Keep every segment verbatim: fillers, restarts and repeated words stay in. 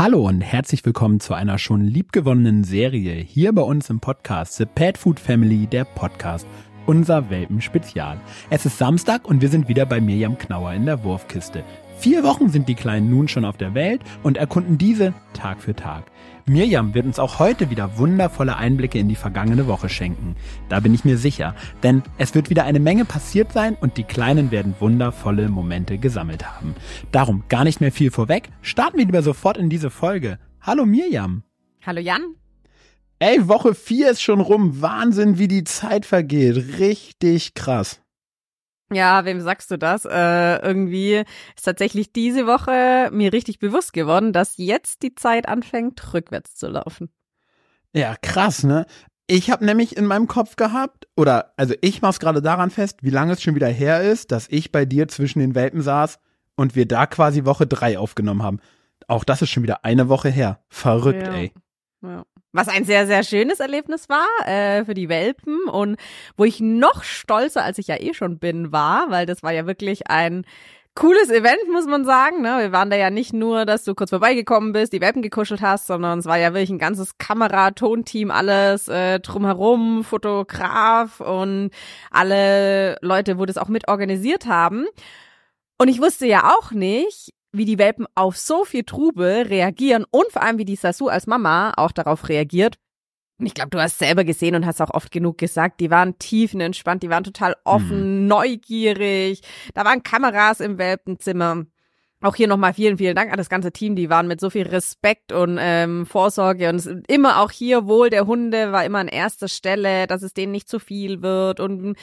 Hallo und herzlich willkommen zu einer schon liebgewonnenen Serie hier bei uns im Podcast The Pet Food Family, der Podcast, unser Welpen-Spezial. Es ist Samstag und wir sind wieder bei Mirjam Knauer in der Wurfkiste. Vier Wochen sind die Kleinen nun schon auf der Welt und erkunden diese Tag für Tag. Mirjam wird uns auch heute wieder wundervolle Einblicke in die vergangene Woche schenken. Da bin ich mir sicher, denn es wird wieder eine Menge passiert sein und die Kleinen werden wundervolle Momente gesammelt haben. Darum gar nicht mehr viel vorweg, starten wir lieber sofort in diese Folge. Hallo Mirjam. Hallo Jan. Ey, Woche vier ist schon rum. Wahnsinn, wie die Zeit vergeht. Richtig krass. Ja, wem sagst du das? Äh, irgendwie ist tatsächlich diese Woche mir richtig bewusst geworden, dass jetzt die Zeit anfängt, rückwärts zu laufen. Ja, krass, ne? Ich habe nämlich in meinem Kopf gehabt, oder also ich mach's gerade daran fest, wie lange es schon wieder her ist, dass ich bei dir zwischen den Welpen saß und wir da quasi Woche drei aufgenommen haben. Auch das ist schon wieder eine Woche her. Verrückt, ja. Ey. Ja. Was ein sehr, sehr schönes Erlebnis war äh, für die Welpen und wo ich noch stolzer, als ich ja eh schon bin, war, weil das war ja wirklich ein cooles Event, muss man sagen. Ne? Wir waren da ja nicht nur, dass du kurz vorbeigekommen bist, die Welpen gekuschelt hast, sondern es war ja wirklich ein ganzes Kamera-Tonteam, alles äh, drumherum, Fotograf und alle Leute, wo das auch mit organisiert haben. Und ich wusste ja auch nicht, wie die Welpen auf so viel Trubel reagieren und vor allem, wie die Sasu als Mama auch darauf reagiert. Und ich glaube, du hast selber gesehen und hast auch oft genug gesagt, die waren tiefenentspannt, die waren total offen, mhm. neugierig. Da waren Kameras im Welpenzimmer. Auch hier nochmal vielen, vielen Dank an das ganze Team. Die waren mit so viel Respekt und ähm, Vorsorge. Und es, immer auch hier wohl der Hunde war immer an erster Stelle, dass es denen nicht zu viel wird. Und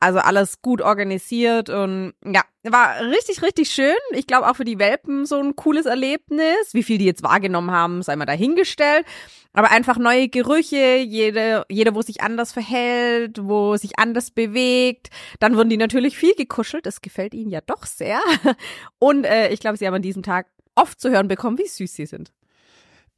also alles gut organisiert. Und ja, war richtig, richtig schön. Ich glaube auch für die Welpen so ein cooles Erlebnis. Wie viel die jetzt wahrgenommen haben, sei mal dahingestellt. Aber einfach neue Gerüche, jede, jede, wo sich anders verhält, wo sich anders bewegt. Dann wurden die natürlich viel gekuschelt. Das gefällt ihnen ja doch sehr. Und äh, ich glaube, sie haben an diesem Tag oft zu hören bekommen, wie süß sie sind.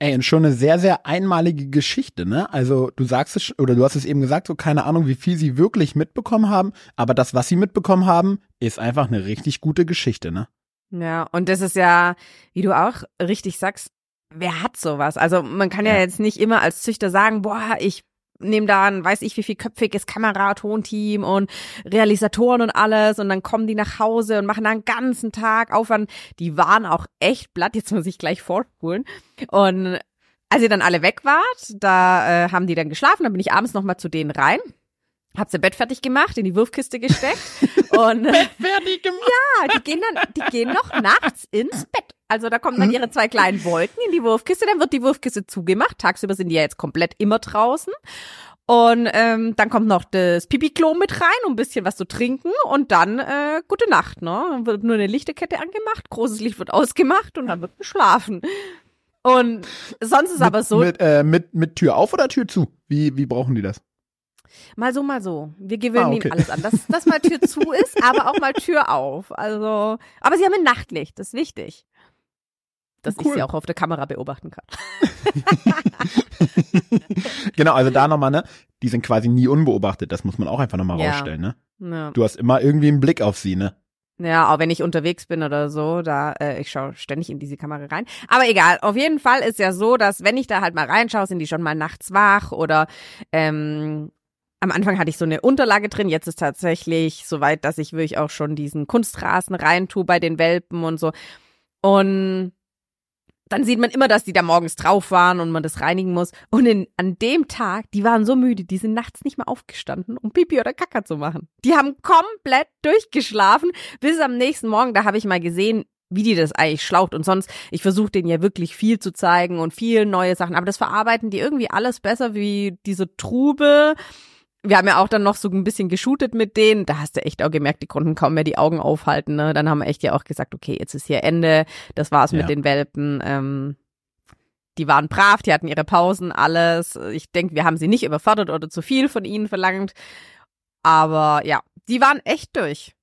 Ey, und schon eine sehr, sehr einmalige Geschichte, ne? Also du sagst es, oder du hast es eben gesagt, so keine Ahnung, wie viel sie wirklich mitbekommen haben. Aber das, was sie mitbekommen haben, ist einfach eine richtig gute Geschichte, ne? Ja, und das ist ja, wie du auch richtig sagst, wer hat sowas? Also man kann ja jetzt nicht immer als Züchter sagen, boah, ich nehme da ein weiß ich wie viel köpfiges Kameratonteam und Realisatoren und alles und dann kommen die nach Hause und machen da einen ganzen Tag Aufwand. Die waren auch echt platt, jetzt muss ich gleich vorspulen. Und als ihr dann alle weg wart, da äh, haben die dann geschlafen, dann bin ich abends nochmal zu denen rein. Hab's ihr Bett fertig gemacht, in die Wurfkiste gesteckt. Und Bett fertig gemacht? Ja, die gehen dann, die gehen noch nachts ins Bett. Also da kommen dann ihre zwei kleinen Wolken in die Wurfkiste, dann wird die Wurfkiste zugemacht. Tagsüber sind die ja jetzt komplett immer draußen. Und ähm, dann kommt noch das Pipi-Klo mit rein, um ein bisschen was zu trinken und dann äh, gute Nacht, ne? Dann wird nur eine Lichterkette angemacht, großes Licht wird ausgemacht und dann wird geschlafen. Und sonst ist mit, aber so. Mit, äh, mit, mit Tür auf oder Tür zu? Wie, wie brauchen die das? Mal so, mal so. Wir gewöhnen ah, okay. ihnen alles an, dass, dass mal Tür zu ist, aber auch mal Tür auf. Also, aber sie haben ein Nachtlicht, das ist wichtig. Dass cool. ich sie auch auf der Kamera beobachten kann. Genau, also da nochmal, ne? Die sind quasi nie unbeobachtet, das muss man auch einfach nochmal ja. rausstellen, ne? Ja. Du hast immer irgendwie einen Blick auf sie, ne? Ja, auch wenn ich unterwegs bin oder so, da äh, ich schaue ständig in diese Kamera rein. Aber egal, auf jeden Fall ist ja so, dass wenn ich da halt mal reinschaue, sind die schon mal nachts wach oder ähm, am Anfang hatte ich so eine Unterlage drin, jetzt ist tatsächlich soweit, dass ich wirklich auch schon diesen Kunstrasen reintue bei den Welpen und so. Und dann sieht man immer, dass die da morgens drauf waren und man das reinigen muss. Und in, an dem Tag, die waren so müde, die sind nachts nicht mehr aufgestanden, um Pipi oder Kaka zu machen. Die haben komplett durchgeschlafen bis am nächsten Morgen. Da habe ich mal gesehen, wie die das eigentlich schlaucht. Und sonst, ich versuche denen ja wirklich viel zu zeigen und viel neue Sachen. Aber das verarbeiten die irgendwie alles besser, wie diese Trubel. Wir haben ja auch dann noch so ein bisschen geshootet mit denen. Da hast du echt auch gemerkt, die konnten kaum mehr die Augen aufhalten. Ne? Dann haben wir echt ja auch gesagt, okay, jetzt ist hier Ende. Das war's ja. mit den Welpen. Ähm, die waren brav, die hatten ihre Pausen, alles. Ich denke, wir haben sie nicht überfordert oder zu viel von ihnen verlangt. Aber ja, die waren echt durch.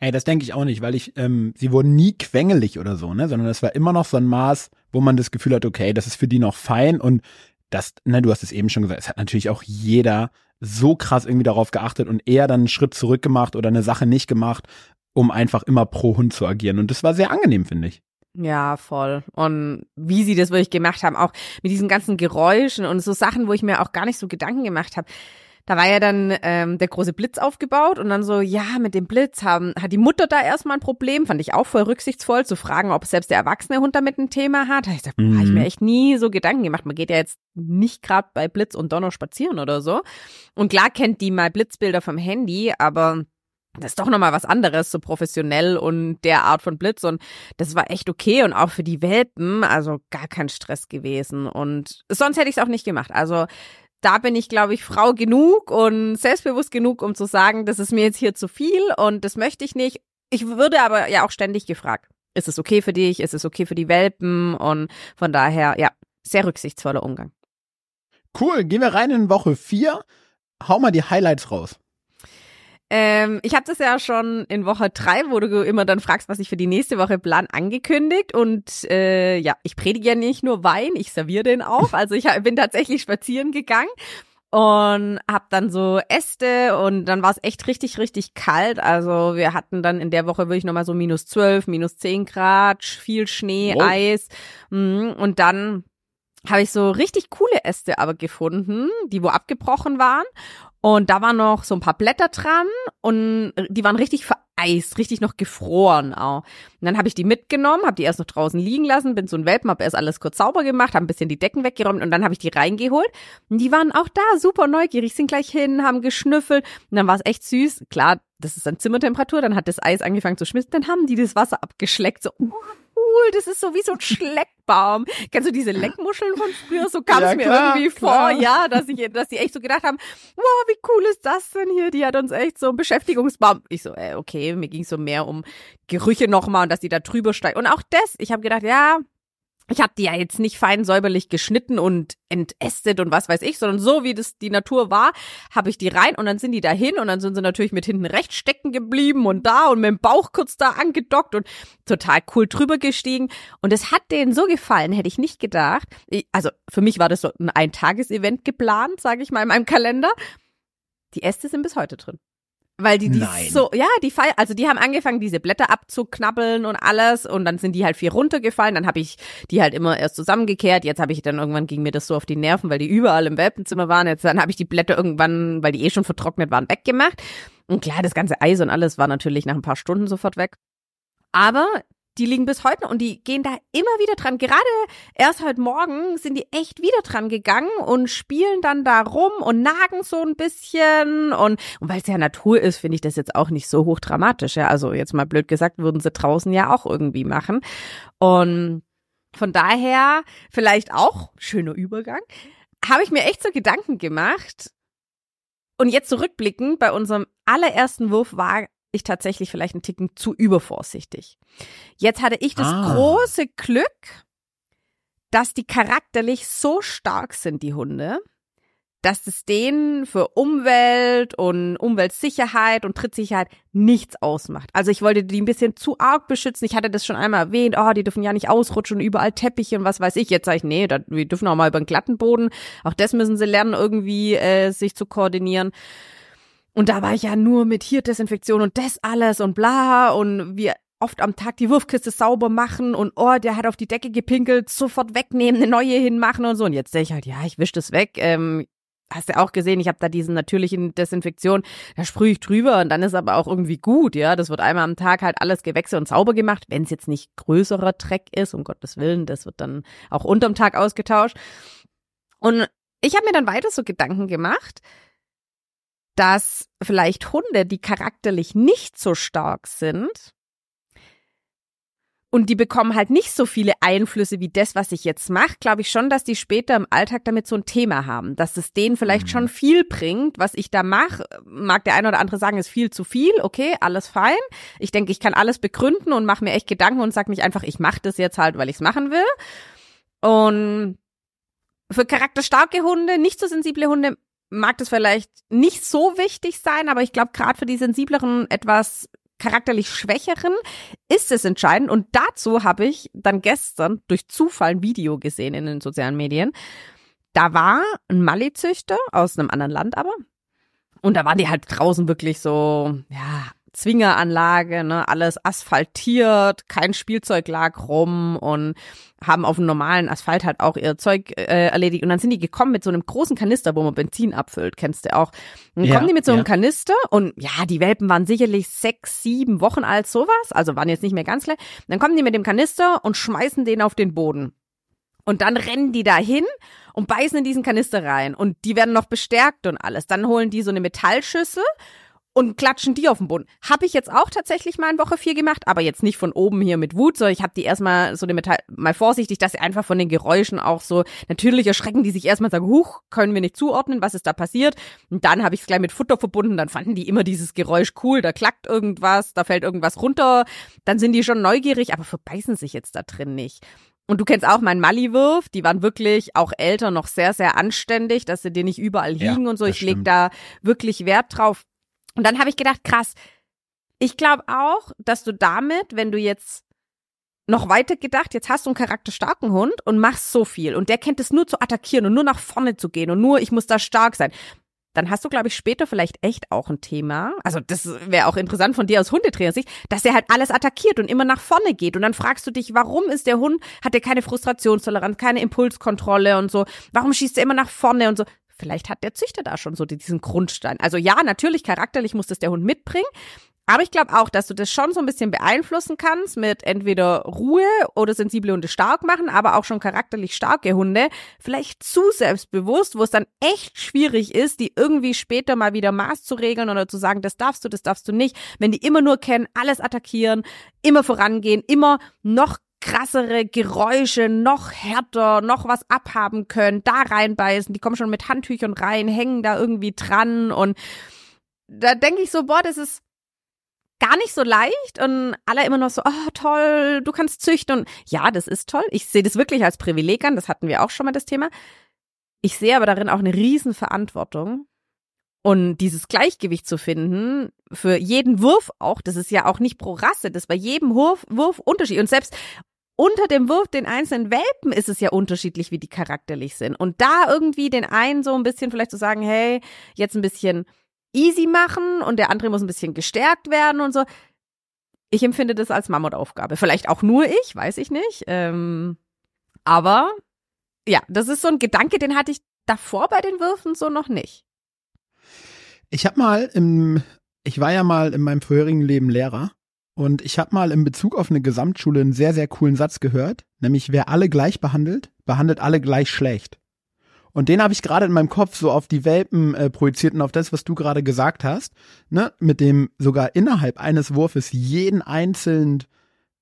Ey, das denke ich auch nicht, weil ich, ähm, sie wurden nie quengelig oder so, ne? Sondern das war immer noch so ein Maß, wo man das Gefühl hat, okay, das ist für die noch fein. Und das, ne, du hast es eben schon gesagt, es hat natürlich auch jeder so krass irgendwie darauf geachtet und eher dann einen Schritt zurück gemacht oder eine Sache nicht gemacht, um einfach immer pro Hund zu agieren. Und das war sehr angenehm, finde ich. Ja, voll. Und wie sie das wirklich gemacht haben, auch mit diesen ganzen Geräuschen und so Sachen, wo ich mir auch gar nicht so Gedanken gemacht habe. Da war ja dann ähm, der große Blitz aufgebaut und dann so, ja, mit dem Blitz haben hat die Mutter da erstmal ein Problem, fand ich auch voll rücksichtsvoll, zu fragen, ob selbst der erwachsene Hund damit ein Thema hat. Da habe ich gesagt, mhm. hab ich mir echt nie so Gedanken gemacht. Man geht ja jetzt nicht gerade bei Blitz und Donner spazieren oder so. Und klar kennt die mal Blitzbilder vom Handy, aber das ist doch nochmal was anderes, so professionell und der Art von Blitz. Und das war echt okay und auch für die Welpen, also gar kein Stress gewesen. Und sonst hätte ich es auch nicht gemacht. Also da bin ich, glaube ich, Frau genug und selbstbewusst genug, um zu sagen, das ist mir jetzt hier zu viel und das möchte ich nicht. Ich würde aber ja auch ständig gefragt, ist es okay für dich, ist es okay für die Welpen? Und von daher, ja, sehr rücksichtsvoller Umgang. Cool, gehen wir rein in Woche vier. Hau mal die Highlights raus. Ähm, ich habe das ja schon in Woche drei, wo du immer dann fragst, was ich für die nächste Woche plan, angekündigt. Und äh, ja, ich predige ja nicht nur Wein, ich serviere den auch. Also ich hab, bin tatsächlich spazieren gegangen und habe dann so Äste und dann war es echt richtig, richtig kalt. Also wir hatten dann in der Woche wirklich nochmal so minus zwölf, minus zehn Grad, viel Schnee, wow. Eis und dann habe ich so richtig coole Äste aber gefunden, die wo abgebrochen waren. Und da waren noch so ein paar Blätter dran und die waren richtig vereist, richtig noch gefroren auch. Und dann habe ich die mitgenommen, habe die erst noch draußen liegen lassen, bin so ein Welpen, habe erst alles kurz sauber gemacht, habe ein bisschen die Decken weggeräumt und dann habe ich die reingeholt. Und die waren auch da super neugierig, sind gleich hin, haben geschnüffelt und dann war es echt süß. Klar, das ist dann Zimmertemperatur, dann hat das Eis angefangen zu schmissen, dann haben die das Wasser abgeschleckt, so uh. Cool, das ist so wie so ein Schleckbaum. Kennst du diese Leckmuscheln von früher? So kam es ja, mir klar, irgendwie klar. vor, ja, dass ich, dass die echt so gedacht haben, wow, wie cool ist das denn hier? Die hat uns echt so einen Beschäftigungsbaum. Ich so, äh, okay, mir ging es so mehr um Gerüche nochmal und dass die da drüber steigt. Und auch das, ich habe gedacht, ja, ich habe die ja jetzt nicht fein säuberlich geschnitten und entästet und was weiß ich, sondern so wie das die Natur war, habe ich die rein und dann sind die dahin und dann sind sie natürlich mit hinten rechts stecken geblieben und da und mit dem Bauch kurz da angedockt und total cool drüber gestiegen und es hat denen so gefallen, hätte ich nicht gedacht. Also für mich war das so ein Eintages-Event geplant, sage ich mal in meinem Kalender. Die Äste sind bis heute drin. Weil die, die Nein. so, ja, die fallen, also die haben angefangen, diese Blätter abzuknabbeln und alles und dann sind die halt viel runtergefallen, dann habe ich die halt immer erst zusammengekehrt, jetzt habe ich dann irgendwann, ging mir das so auf die Nerven, weil die überall im Welpenzimmer waren, jetzt dann habe ich die Blätter irgendwann, weil die eh schon vertrocknet waren, weggemacht und klar, das ganze Eis und alles war natürlich nach ein paar Stunden sofort weg, aber die liegen bis heute noch und die gehen da immer wieder dran. Gerade erst heute Morgen sind die echt wieder dran gegangen und spielen dann da rum und nagen so ein bisschen. Und, und weil es ja Natur ist, finde ich das jetzt auch nicht so hochdramatisch. Ja? Also jetzt mal blöd gesagt, würden sie draußen ja auch irgendwie machen. Und von daher vielleicht auch, schöner Übergang, habe ich mir echt so Gedanken gemacht. Und jetzt zurückblickend, bei unserem allerersten Wurf war ich tatsächlich vielleicht einen Ticken zu übervorsichtig. Jetzt hatte ich das ah. große Glück, dass die charakterlich so stark sind, die Hunde, dass es denen für Umwelt und Umweltsicherheit und Trittsicherheit nichts ausmacht. Also ich wollte die ein bisschen zu arg beschützen. Ich hatte das schon einmal erwähnt, oh, die dürfen ja nicht ausrutschen, überall Teppiche und was weiß ich. Jetzt sage ich, nee, wir dürfen auch mal über den glatten Boden. Auch das müssen sie lernen, irgendwie äh, sich zu koordinieren. Und da war ich ja nur mit hier Desinfektion und das alles und bla und wir oft am Tag die Wurfkiste sauber machen und oh, der hat auf die Decke gepinkelt, sofort wegnehmen, eine neue hinmachen und so. Und jetzt sehe ich halt, ja, ich wisch das weg. Ähm, hast ja auch gesehen, ich habe da diesen natürlichen Desinfektion, da sprühe ich drüber und dann ist aber auch irgendwie gut, ja. Das wird einmal am Tag halt alles gewechselt und sauber gemacht, wenn es jetzt nicht größerer Dreck ist, um Gottes Willen, das wird dann auch unterm Tag ausgetauscht. Und ich habe mir dann weiter so Gedanken gemacht, dass vielleicht Hunde, die charakterlich nicht so stark sind und die bekommen halt nicht so viele Einflüsse wie das, was ich jetzt mache, glaube ich schon, dass die später im Alltag damit so ein Thema haben, dass es denen vielleicht schon viel bringt, was ich da mache. Mag der eine oder andere sagen, ist viel zu viel, okay, alles fein. Ich denke, ich kann alles begründen und mache mir echt Gedanken und sage mich einfach, ich mache das jetzt halt, weil ich es machen will. Und für charakterstarke Hunde, nicht so sensible Hunde, mag das vielleicht nicht so wichtig sein, aber ich glaube, gerade für die sensibleren, etwas charakterlich schwächeren ist es entscheidend. Und dazu habe ich dann gestern durch Zufall ein Video gesehen in den sozialen Medien. Da war ein Mali-Züchter aus einem anderen Land aber. Und da waren die halt draußen wirklich so, ja, Zwingeranlage, ne, alles asphaltiert, kein Spielzeug lag rum und haben auf dem normalen Asphalt halt auch ihr Zeug äh, erledigt. Und dann sind die gekommen mit so einem großen Kanister, wo man Benzin abfüllt, kennst du auch. Dann ja, kommen die mit so einem ja. Kanister und ja, die Welpen waren sicherlich sechs, sieben Wochen alt, sowas, also waren jetzt nicht mehr ganz klein. Dann kommen die mit dem Kanister und schmeißen den auf den Boden. Und dann rennen die da hin und beißen in diesen Kanister rein. Und die werden noch bestärkt und alles. Dann holen die so eine Metallschüssel und klatschen die auf den Boden. Habe ich jetzt auch tatsächlich mal in Woche vier gemacht, aber jetzt nicht von oben hier mit Wut, sondern ich habe die erstmal so eine Metall, mal vorsichtig, dass sie einfach von den Geräuschen auch so, natürlich erschrecken die sich erstmal, sagen, huch, können wir nicht zuordnen, was ist da passiert? Und dann habe ich es gleich mit Futter verbunden, dann fanden die immer dieses Geräusch cool, da klackt irgendwas, da fällt irgendwas runter, dann sind die schon neugierig, aber verbeißen sich jetzt da drin nicht. Und du kennst auch meinen Mali-Wirf, die waren wirklich auch älter noch sehr, sehr anständig, dass sie dir nicht überall liegen ja, und so. Ich lege da wirklich Wert drauf. Und dann habe ich gedacht, krass, ich glaube auch, dass du damit, wenn du jetzt noch weiter gedacht, jetzt hast du einen charakterstarken Hund und machst so viel und der kennt es nur zu attackieren und nur nach vorne zu gehen und nur, ich muss da stark sein, dann hast du, glaube ich, später vielleicht echt auch ein Thema, also das wäre auch interessant von dir aus Hundetrainer-Sicht, dass er halt alles attackiert und immer nach vorne geht und dann fragst du dich, warum ist der Hund, hat der keine Frustrationstoleranz, keine Impulskontrolle und so, warum schießt er immer nach vorne und so. Vielleicht hat der Züchter da schon so diesen Grundstein. Also ja, natürlich, charakterlich muss das der Hund mitbringen. Aber ich glaube auch, dass du das schon so ein bisschen beeinflussen kannst mit entweder Ruhe oder sensible Hunde stark machen, aber auch schon charakterlich starke Hunde. Vielleicht zu selbstbewusst, wo es dann echt schwierig ist, die irgendwie später mal wieder Maß zu regeln oder zu sagen, das darfst du, das darfst du nicht. Wenn die immer nur kennen, alles attackieren, immer vorangehen, immer noch krassere Geräusche, noch härter, noch was abhaben können, da reinbeißen, die kommen schon mit Handtüchern rein, hängen da irgendwie dran und da denke ich so, boah, das ist gar nicht so leicht und alle immer noch so, oh toll, du kannst züchten und ja, das ist toll, ich sehe das wirklich als Privileg an, das hatten wir auch schon mal das Thema, ich sehe aber darin auch eine riesen Verantwortung. Und dieses Gleichgewicht zu finden, für jeden Wurf auch, das ist ja auch nicht pro Rasse, das ist bei jedem Wurf, Wurf Unterschied. Und selbst unter dem Wurf den einzelnen Welpen ist es ja unterschiedlich, wie die charakterlich sind. Und da irgendwie den einen so ein bisschen vielleicht zu sagen, hey, jetzt ein bisschen easy machen und der andere muss ein bisschen gestärkt werden und so. Ich empfinde das als Mammutaufgabe. Vielleicht auch nur ich, weiß ich nicht. Ähm, aber ja, das ist so ein Gedanke, den hatte ich davor bei den Würfen so noch nicht. Ich habe mal im, ich war ja mal in meinem vorherigen Leben Lehrer und ich habe mal in Bezug auf eine Gesamtschule einen sehr, sehr coolen Satz gehört, nämlich wer alle gleich behandelt, behandelt alle gleich schlecht. Und den habe ich gerade in meinem Kopf so auf die Welpen äh, projiziert und auf das, was du gerade gesagt hast, ne, mit dem sogar innerhalb eines Wurfes jeden einzeln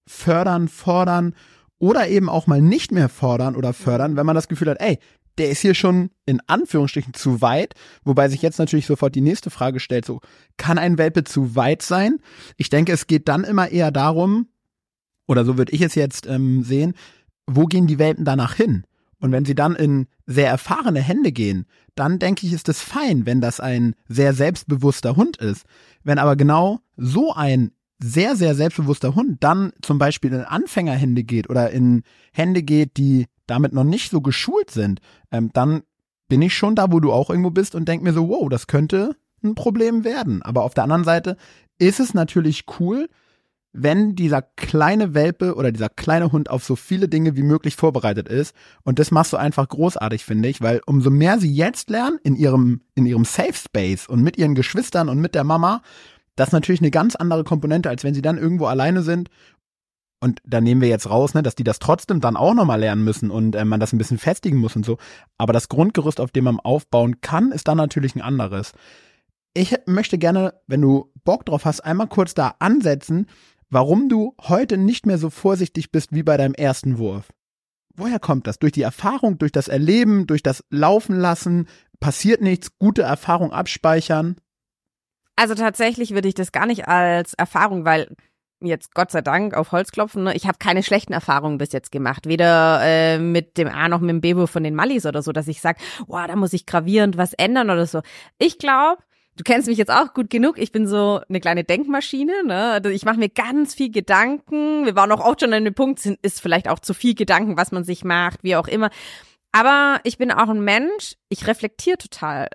fördern, fordern oder eben auch mal nicht mehr fordern oder fördern, wenn man das Gefühl hat, ey, der ist hier schon in Anführungsstrichen zu weit, wobei sich jetzt natürlich sofort die nächste Frage stellt, so, kann ein Welpe zu weit sein? Ich denke, es geht dann immer eher darum, oder so würde ich es jetzt ähm, sehen, wo gehen die Welpen danach hin? Und wenn sie dann in sehr erfahrene Hände gehen, dann denke ich, ist das fein, wenn das ein sehr selbstbewusster Hund ist. Wenn aber genau so ein sehr, sehr selbstbewusster Hund dann zum Beispiel in Anfängerhände geht oder in Hände geht, die damit noch nicht so geschult sind, ähm, dann bin ich schon da, wo du auch irgendwo bist und denk mir so, wow, das könnte ein Problem werden. Aber auf der anderen Seite ist es natürlich cool, wenn dieser kleine Welpe oder dieser kleine Hund auf so viele Dinge wie möglich vorbereitet ist. Und das machst du einfach großartig, finde ich, weil umso mehr sie jetzt lernen in ihrem, in ihrem Safe Space und mit ihren Geschwistern und mit der Mama, das ist natürlich eine ganz andere Komponente, als wenn sie dann irgendwo alleine sind. Und da nehmen wir jetzt raus, ne, dass die das trotzdem dann auch nochmal lernen müssen und äh, man das ein bisschen festigen muss und so. Aber das Grundgerüst, auf dem man aufbauen kann, ist dann natürlich ein anderes. Ich möchte gerne, wenn du Bock drauf hast, einmal kurz da ansetzen, warum du heute nicht mehr so vorsichtig bist wie bei deinem ersten Wurf. Woher kommt das? Durch die Erfahrung, durch das Erleben, durch das Laufen lassen, passiert nichts, gute Erfahrung abspeichern? Also tatsächlich würde ich das gar nicht als Erfahrung, weil... jetzt Gott sei Dank auf Holz klopfen, ne? Ich habe keine schlechten Erfahrungen bis jetzt gemacht, weder äh, mit dem A noch mit dem B-Wurf von den Mallis oder so, dass ich sage, boah, da muss ich gravierend was ändern oder so. Ich glaube, du kennst mich jetzt auch gut genug, ich bin so eine kleine Denkmaschine, ne? Ich mache mir ganz viel Gedanken, wir waren auch oft schon an dem Punkt, ist vielleicht auch zu viel Gedanken, was man sich macht, wie auch immer, aber ich bin auch ein Mensch, ich reflektiere total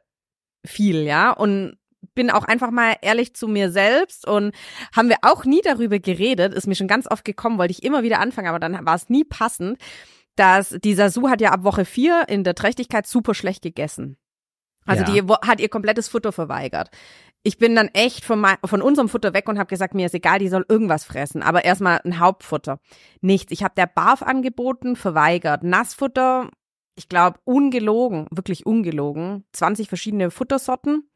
viel, ja, und bin auch einfach mal ehrlich zu mir selbst und haben wir auch nie darüber geredet, ist mir schon ganz oft gekommen, wollte ich immer wieder anfangen, aber dann war es nie passend, dass die Sasu hat ja ab Woche vier in der Trächtigkeit super schlecht gegessen. Also ja. die hat ihr komplettes Futter verweigert. Ich bin dann echt von, mein, von unserem Futter weg und habe gesagt, mir ist egal, die soll irgendwas fressen, aber erstmal ein Hauptfutter. Nichts. Ich habe der Barf angeboten, verweigert. Nassfutter, ich glaube, ungelogen, wirklich ungelogen, zwanzig verschiedene Futtersorten,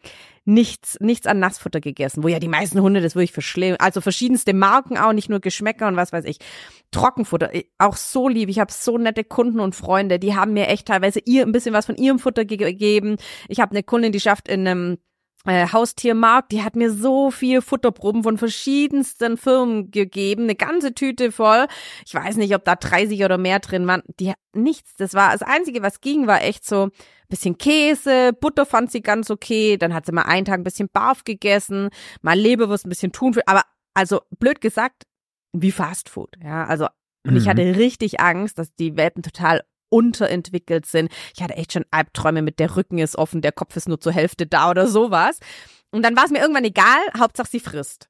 nichts nichts an Nassfutter gegessen, wo ja die meisten Hunde, das würde ich verschlimm, also verschiedenste Marken auch, nicht nur Geschmäcker und was weiß ich. Trockenfutter, auch so lieb, ich habe so nette Kunden und Freunde, die haben mir echt teilweise ihr ein bisschen was von ihrem Futter gegeben. Ich habe eine Kundin, die schafft in einem äh, Haustiermarkt, die hat mir so viel Futterproben von verschiedensten Firmen gegeben, eine ganze Tüte voll. Ich weiß nicht, ob da dreißig oder mehr drin waren, die nichts. Das war das Einzige, was ging, war echt so ein bisschen Käse, Butter fand sie ganz okay, dann hat sie mal einen Tag ein bisschen Barf gegessen, mal Leberwurst, ein bisschen Thunfisch, aber also blöd gesagt, wie Fastfood, ja, also und mhm. ich hatte richtig Angst, dass die Welpen total unterentwickelt sind. Ich hatte echt schon Albträume mit der Rücken ist offen, der Kopf ist nur zur Hälfte da oder sowas. Und dann war es mir irgendwann egal, Hauptsache sie frisst.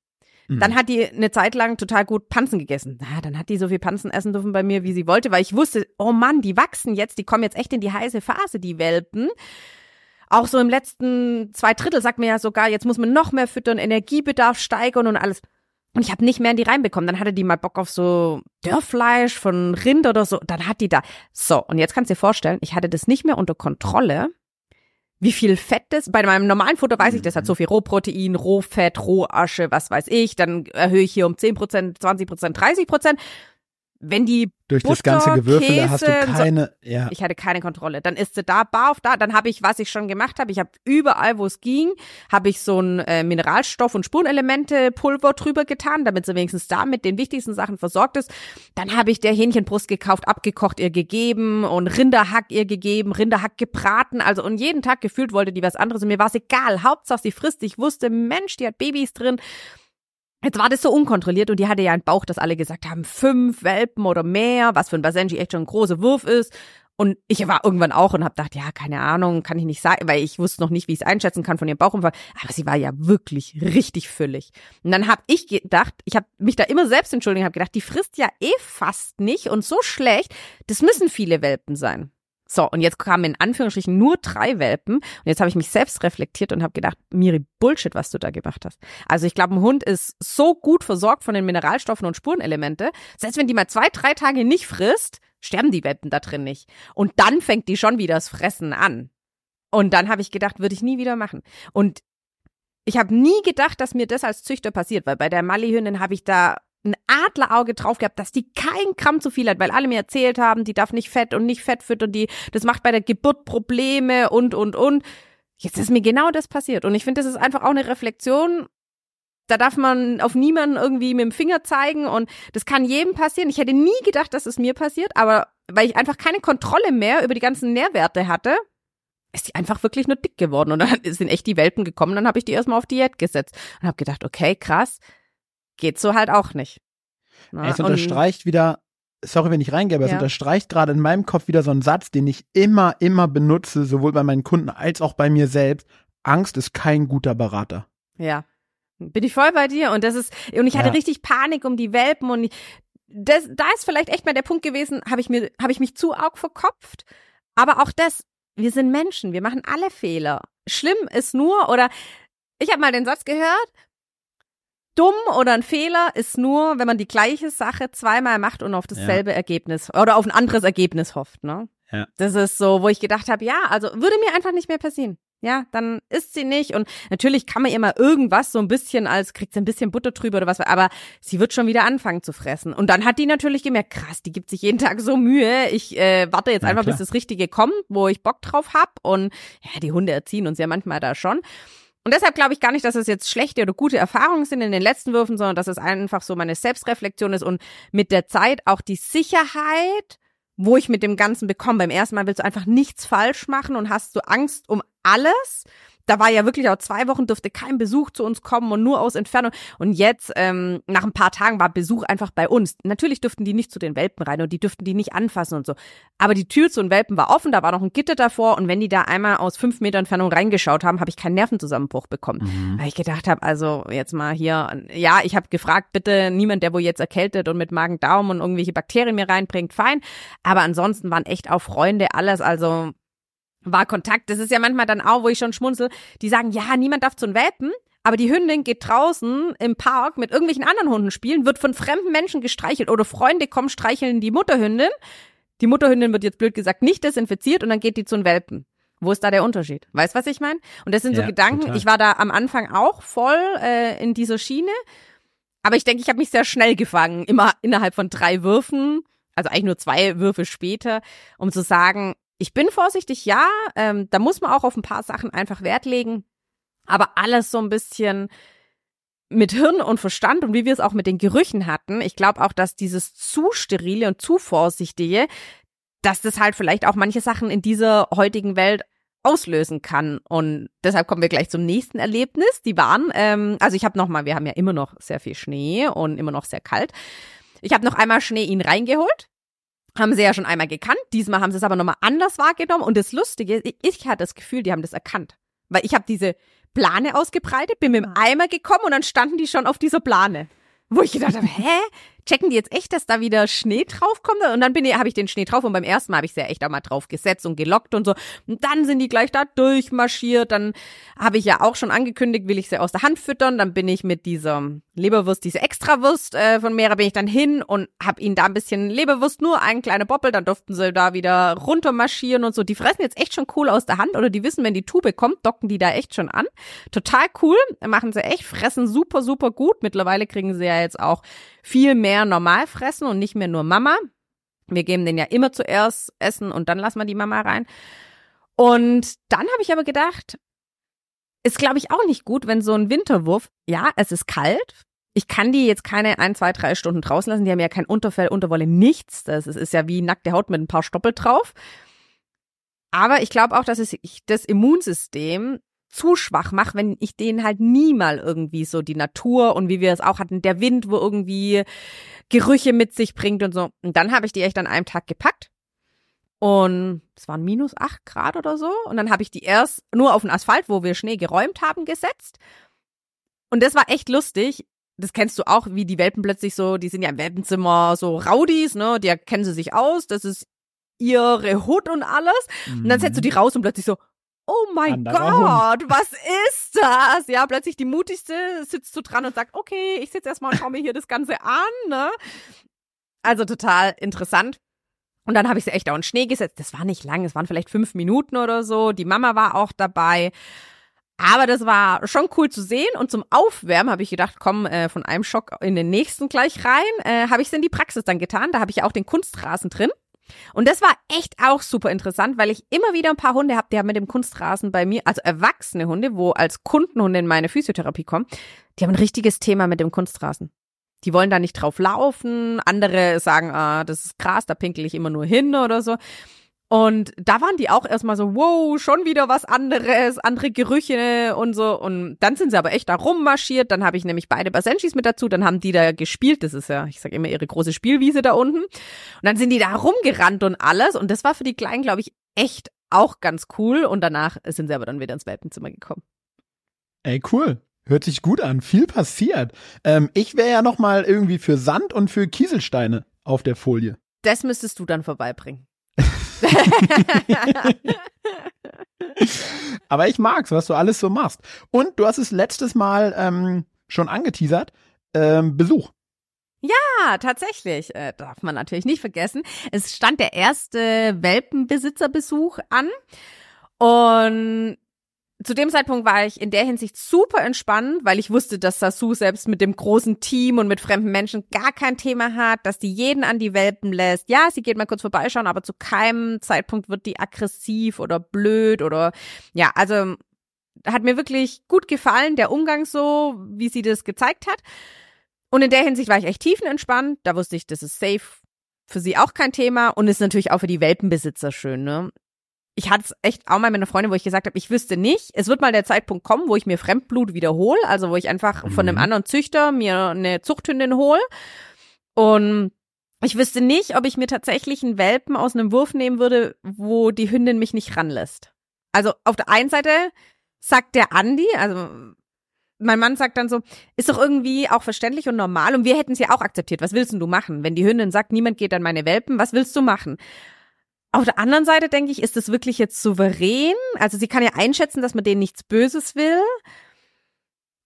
Mhm. Dann hat die eine Zeit lang total gut Pansen gegessen. Na, dann hat die so viel Pansen essen dürfen bei mir, wie sie wollte, weil ich wusste, oh Mann, die wachsen jetzt, die kommen jetzt echt in die heiße Phase, die Welpen. Auch so im letzten zwei Drittel sagt mir ja sogar, jetzt muss man noch mehr füttern, Energiebedarf steigern und alles. Und ich habe nicht mehr in die reinbekommen. Dann hatte die mal Bock auf so Dörrfleisch von Rind oder so. Dann hat die da. So, und jetzt kannst du dir vorstellen, ich hatte das nicht mehr unter Kontrolle, wie viel Fett das. Bei meinem normalen Futter weiß ich, das hat so viel Rohprotein, Rohfett, Rohasche, was weiß ich. Dann erhöhe ich hier um zehn Prozent, zwanzig Prozent, dreißig Prozent. Wenn die durch Butter, das ganze Gewürfel, Käse, da hast du keine, so, ja. Ich hatte keine Kontrolle. Dann ist sie da, barf da, dann habe ich, was ich schon gemacht habe, ich habe überall, wo es ging, habe ich so ein äh, Mineralstoff- und Spurenelemente-Pulver drüber getan, damit sie wenigstens da mit den wichtigsten Sachen versorgt ist. Dann habe ich der Hähnchenbrust gekauft, abgekocht, ihr gegeben und Rinderhack ihr gegeben, Rinderhack gebraten, also und jeden Tag gefühlt wollte die was anderes und mir war es egal, Hauptsache sie frisst, ich wusste, Mensch, die hat Babys drin. Jetzt war das so unkontrolliert und die hatte ja einen Bauch, dass alle gesagt haben, fünf Welpen oder mehr, was für ein Basenji echt schon ein großer Wurf ist. Und ich war irgendwann auch und habe gedacht, ja, keine Ahnung, kann ich nicht sagen, weil ich wusste noch nicht, wie ich es einschätzen kann von ihrem Bauchumfang. Aber sie war ja wirklich richtig füllig. Und dann habe ich gedacht, ich habe mich da immer selbst entschuldigt, habe gedacht, die frisst ja eh fast nicht und so schlecht, das müssen viele Welpen sein. So, und jetzt kamen in Anführungsstrichen nur drei Welpen und jetzt habe ich mich selbst reflektiert und habe gedacht, Miri, Bullshit, was du da gemacht hast. Also ich glaube, ein Hund ist so gut versorgt von den Mineralstoffen und Spurenelemente, selbst wenn die mal zwei, drei Tage nicht frisst, sterben die Welpen da drin nicht. Und dann fängt die schon wieder das Fressen an. Und dann habe ich gedacht, würde ich nie wieder machen. Und ich habe nie gedacht, dass mir das als Züchter passiert, weil bei der Mali-Hündin habe ich da ein Adlerauge drauf gehabt, dass die kein Gramm zu viel hat, weil alle mir erzählt haben, die darf nicht fett und nicht fett füttern, die, das macht bei der Geburt Probleme und, und, und. Jetzt ist mir genau das passiert. Und ich finde, das ist einfach auch eine Reflexion. Da darf man auf niemanden irgendwie mit dem Finger zeigen und das kann jedem passieren. Ich hätte nie gedacht, dass es mir passiert, aber weil ich einfach keine Kontrolle mehr über die ganzen Nährwerte hatte, ist die einfach wirklich nur dick geworden. Und dann sind echt die Welpen gekommen, dann habe ich die erstmal auf Diät gesetzt und habe gedacht, okay, krass. Geht so halt auch nicht. Na, es unterstreicht wieder, sorry, wenn ich reingehe, aber ja. Es unterstreicht gerade in meinem Kopf wieder so einen Satz, den ich immer, immer benutze, sowohl bei meinen Kunden als auch bei mir selbst. Angst ist kein guter Berater. Ja, bin ich voll bei dir. Und das ist, und ich hatte ja. richtig Panik um die Welpen und das, da ist vielleicht echt mal der Punkt gewesen, habe ich mir, habe ich mich zu arg verkopft. Aber auch das, wir sind Menschen, wir machen alle Fehler. Schlimm ist nur, oder ich habe mal den Satz gehört, dumm oder ein Fehler ist nur, wenn man die gleiche Sache zweimal macht und auf dasselbe ja. Ergebnis oder auf ein anderes Ergebnis hofft, ne? Ja. Das ist so, wo ich gedacht habe, ja, also würde mir einfach nicht mehr passieren. Ja, dann ist sie nicht und natürlich kann man ihr mal irgendwas so ein bisschen als, kriegt sie ein bisschen Butter drüber oder was, aber sie wird schon wieder anfangen zu fressen. Und dann hat die natürlich gemerkt, krass, die gibt sich jeden Tag so Mühe, ich äh, warte jetzt Na, einfach, klar. bis das Richtige kommt, wo ich Bock drauf habe und ja, die Hunde erziehen uns ja manchmal da schon. Und deshalb glaube ich gar nicht, dass es jetzt schlechte oder gute Erfahrungen sind in den letzten Würfen, sondern dass es einfach so meine Selbstreflexion ist und mit der Zeit auch die Sicherheit, wo ich mit dem Ganzen bekomme. Beim ersten Mal willst du einfach nichts falsch machen und hast du Angst um alles. da war ja wirklich auch zwei Wochen, durfte kein Besuch zu uns kommen und nur aus Entfernung. Und jetzt, ähm, nach ein paar Tagen war Besuch einfach bei uns. Natürlich dürften die nicht zu den Welpen rein und die dürften die nicht anfassen und so. Aber die Tür zu den Welpen war offen, da war noch ein Gitter davor. Und wenn die da einmal aus fünf Meter Entfernung reingeschaut haben, habe ich keinen Nervenzusammenbruch bekommen. Mhm. Weil ich gedacht habe, also jetzt mal hier, ja, ich habe gefragt, bitte niemand, der wo jetzt erkältet und mit Magen-Darm und irgendwelche Bakterien mir reinbringt, fein. Aber ansonsten waren echt auch Freunde, alles, also war Kontakt. Das ist ja manchmal dann auch, wo ich schon schmunzel, die sagen, ja, niemand darf zu den Welpen, aber die Hündin geht draußen im Park mit irgendwelchen anderen Hunden spielen, wird von fremden Menschen gestreichelt oder Freunde kommen, streicheln die Mutterhündin. Die Mutterhündin wird jetzt blöd gesagt nicht desinfiziert und dann geht die zu den Welpen. Wo ist da der Unterschied? Weißt du, was ich meine? Und das sind ja so Gedanken, total. Ich war da am Anfang auch voll äh, in dieser Schiene, aber ich denke, ich habe mich sehr schnell gefangen, immer innerhalb von drei Würfen, also eigentlich nur zwei Würfe später, um zu sagen, ich bin vorsichtig, ja, ähm, da muss man auch auf ein paar Sachen einfach Wert legen, aber alles so ein bisschen mit Hirn und Verstand und wie wir es auch mit den Gerüchen hatten. Ich glaube auch, dass dieses zu sterile und zu vorsichtige, dass das halt vielleicht auch manche Sachen in dieser heutigen Welt auslösen kann. Und deshalb kommen wir gleich zum nächsten Erlebnis. Die waren, ähm, also ich habe nochmal, wir haben ja immer noch sehr viel Schnee und immer noch sehr kalt. Ich habe noch einmal Schnee ihn reingeholt. Haben sie ja schon einmal gekannt, diesmal haben sie es aber nochmal anders wahrgenommen. Und das Lustige ist, ich, ich hatte das Gefühl, die haben das erkannt. Weil ich habe diese Plane ausgebreitet, bin mit dem Eimer gekommen und dann standen die schon auf dieser Plane. Wo ich gedacht habe, hä, checken die jetzt echt, dass da wieder Schnee draufkommt? Und dann bin ich, habe ich den Schnee drauf und beim ersten Mal habe ich sie ja echt auch mal drauf gesetzt und gelockt und so. Und dann sind die gleich da durchmarschiert. Dann habe ich ja auch schon angekündigt, will ich sie aus der Hand füttern. Dann bin ich mit dieser Leberwurst, diese Extrawurst äh, von Mera, bin ich dann hin und habe ihnen da ein bisschen Leberwurst, nur einen kleinen Boppel. Dann durften sie da wieder runtermarschieren und so. Die fressen jetzt echt schon cool aus der Hand oder die wissen, wenn die Tube kommt, docken die da echt schon an. Total cool, machen sie echt, fressen super, super gut. Mittlerweile kriegen sie ja jetzt auch viel mehr normal fressen und nicht mehr nur Mama. Wir geben denen ja immer zuerst Essen und dann lassen wir die Mama rein. Und dann habe ich aber gedacht, ist glaube ich auch nicht gut, wenn so ein Winterwurf, ja, es ist kalt. Ich kann die jetzt keine ein, zwei, drei Stunden draußen lassen. Die haben ja kein Unterfell, Unterwolle, nichts. Das ist ja wie nackte Haut mit ein paar Stoppel drauf. Aber ich glaube auch, dass es das Immunsystem zu schwach mache, wenn ich denen halt nie mal irgendwie so die Natur und wie wir es auch hatten, der Wind, wo irgendwie Gerüche mit sich bringt und so. Und dann habe ich die echt an einem Tag gepackt und es waren minus acht Grad oder so und dann habe ich die erst nur auf den Asphalt, wo wir Schnee geräumt haben, gesetzt und das war echt lustig. Das kennst du auch, wie die Welpen plötzlich so, die sind ja im Welpenzimmer so Raudis, ne, da kennen sie sich aus, das ist ihre Hut und alles und dann setzt du die raus und plötzlich so, oh mein Gott, was ist das? Ja, plötzlich die Mutigste sitzt so dran und sagt, okay, ich sitze erstmal und schaue mir hier das Ganze an. Ne? Also total interessant. Und dann habe ich sie echt auch in Schnee gesetzt. Das war nicht lang, es waren vielleicht fünf Minuten oder so. Die Mama war auch dabei. Aber das war schon cool zu sehen. Und zum Aufwärmen habe ich gedacht, komm, äh, von einem Schock in den nächsten gleich rein. Äh, habe ich es in die Praxis dann getan. Da habe ich ja auch den Kunstrasen drin. Und das war echt auch super interessant, weil ich immer wieder ein paar Hunde habe, die haben mit dem Kunstrasen bei mir, also erwachsene Hunde, wo als Kundenhunde in meine Physiotherapie kommen, die haben ein richtiges Thema mit dem Kunstrasen. Die wollen da nicht drauf laufen, andere sagen, ah, das ist Gras, da pinkel ich immer nur hin oder so. Und da waren die auch erstmal so, wow, schon wieder was anderes, andere Gerüche und so. Und dann sind sie aber echt da rummarschiert. Dann habe ich nämlich beide Basenjis mit dazu. Dann haben die da gespielt. Das ist ja, ich sage immer, ihre große Spielwiese da unten. Und dann sind die da rumgerannt und alles. Und das war für die Kleinen, glaube ich, echt auch ganz cool. Und danach sind sie aber dann wieder ins Welpenzimmer gekommen. Ey, cool. Hört sich gut an. Viel passiert. Ähm, ich wäre ja nochmal irgendwie für Sand und für Kieselsteine auf der Folie. Das müsstest du dann vorbeibringen. Aber ich mag's, was du alles so machst. Und du hast es letztes Mal ähm, schon angeteasert, ähm, Besuch. Ja, tatsächlich, äh, darf man natürlich nicht vergessen. Es stand der erste Welpenbesitzerbesuch an und zu dem Zeitpunkt war ich in der Hinsicht super entspannt, weil ich wusste, dass Sasu selbst mit dem großen Team und mit fremden Menschen gar kein Thema hat, dass die jeden an die Welpen lässt. Ja, sie geht mal kurz vorbeischauen, aber zu keinem Zeitpunkt wird die aggressiv oder blöd oder ja, also hat mir wirklich gut gefallen, der Umgang so, wie sie das gezeigt hat. Und in der Hinsicht war ich echt tiefenentspannt, da wusste ich, das ist safe, für sie auch kein Thema und ist natürlich auch für die Welpenbesitzer schön, ne? ich hatte es echt auch mal mit einer Freundin, wo ich gesagt habe, ich wüsste nicht, es wird mal der Zeitpunkt kommen, wo ich mir Fremdblut wiederhole, also wo ich einfach mhm. von einem anderen Züchter mir eine Zuchthündin hole. Und ich wüsste nicht, ob ich mir tatsächlich einen Welpen aus einem Wurf nehmen würde, wo die Hündin mich nicht ranlässt. Also auf der einen Seite sagt der Andi, also mein Mann sagt dann so, ist doch irgendwie auch verständlich und normal. Und wir hätten es ja auch akzeptiert. Was willst denn du machen? Wenn die Hündin sagt, niemand geht an meine Welpen, was willst du machen? Auf der anderen Seite denke ich, ist das wirklich jetzt souverän? Also sie kann ja einschätzen, dass man denen nichts Böses will.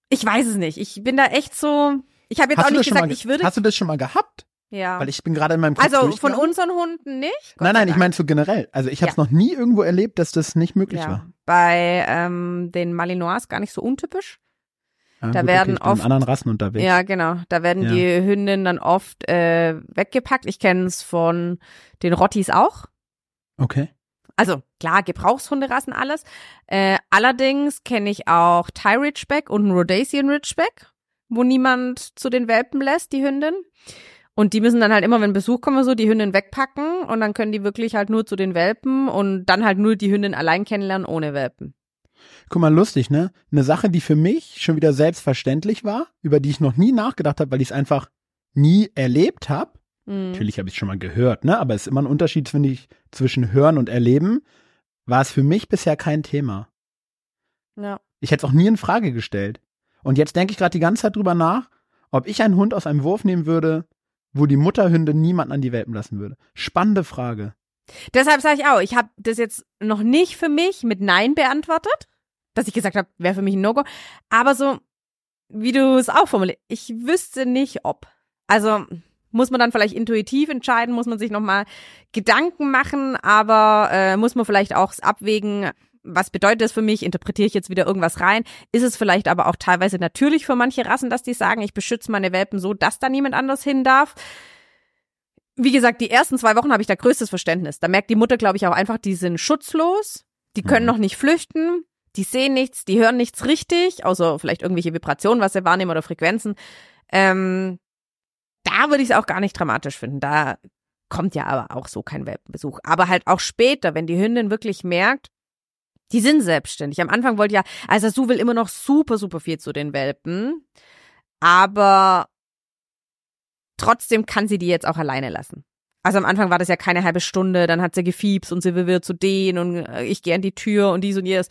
Ich weiß es nicht. Ich bin da echt so, ich habe jetzt auch nicht gesagt, ich würde... Hast du das schon mal gehabt? Ja. Weil ich bin gerade in meinem Kopf. Also von unseren Hunden nicht? Nein, nein, ich meine so generell. Also ich habe es ja. noch nie irgendwo erlebt, dass das nicht möglich ja. war. Bei ähm, den Malinois gar nicht so untypisch. Ja, da gut, werden okay, oft in anderen Rassen unterwegs. Ja, genau. Da werden ja. die Hündinnen dann oft äh, weggepackt. Ich kenne es von den Rottis auch. Okay. Also klar, Gebrauchshunderassen alles. Äh, allerdings kenne ich auch Thai Ridgeback und einen Rhodesian Ridgeback, wo niemand zu den Welpen lässt, die Hündin. Und die müssen dann halt immer, wenn Besuch kommt, so die Hündin wegpacken und dann können die wirklich halt nur zu den Welpen und dann halt nur die Hündin allein kennenlernen ohne Welpen. Guck mal, lustig, ne? Eine Sache, die für mich schon wieder selbstverständlich war, über die ich noch nie nachgedacht habe, weil ich es einfach nie erlebt habe. Mhm. Natürlich habe ich es schon mal gehört, ne? Aber es ist immer ein Unterschied, finde ich, zwischen Hören und Erleben. War es für mich bisher kein Thema. Ja. Ich hätte es auch nie in Frage gestellt. Und jetzt denke ich gerade die ganze Zeit drüber nach, ob ich einen Hund aus einem Wurf nehmen würde, wo die Mutterhündin niemanden an die Welpen lassen würde. Spannende Frage. Deshalb sage ich auch, ich habe das jetzt noch nicht für mich mit Nein beantwortet, dass ich gesagt habe, wäre für mich ein No-Go. Aber so, wie du es auch formulierst, ich wüsste nicht, ob. Also muss man dann vielleicht intuitiv entscheiden, muss man sich nochmal Gedanken machen, aber äh, muss man vielleicht auch abwägen, was bedeutet das für mich, interpretiere ich jetzt wieder irgendwas rein, ist es vielleicht aber auch teilweise natürlich für manche Rassen, dass die sagen, ich beschütze meine Welpen so, dass da niemand anders hin darf. Wie gesagt, die ersten zwei Wochen habe ich da größtes Verständnis. Da merkt die Mutter, glaube ich, auch einfach, die sind schutzlos, die können mhm. noch nicht flüchten, die sehen nichts, die hören nichts richtig, außer vielleicht irgendwelche Vibrationen, was sie wahrnehmen oder Frequenzen. Ähm, da würde ich es auch gar nicht dramatisch finden, da kommt ja aber auch so kein Welpenbesuch. Aber halt auch später, wenn die Hündin wirklich merkt, die sind selbstständig. Am Anfang wollte ja, also Sasu will immer noch super, super viel zu den Welpen, aber trotzdem kann sie die jetzt auch alleine lassen. Also am Anfang war das ja keine halbe Stunde, dann hat sie gefiebst und sie will zu denen und ich gehe an die Tür und dies und jenes.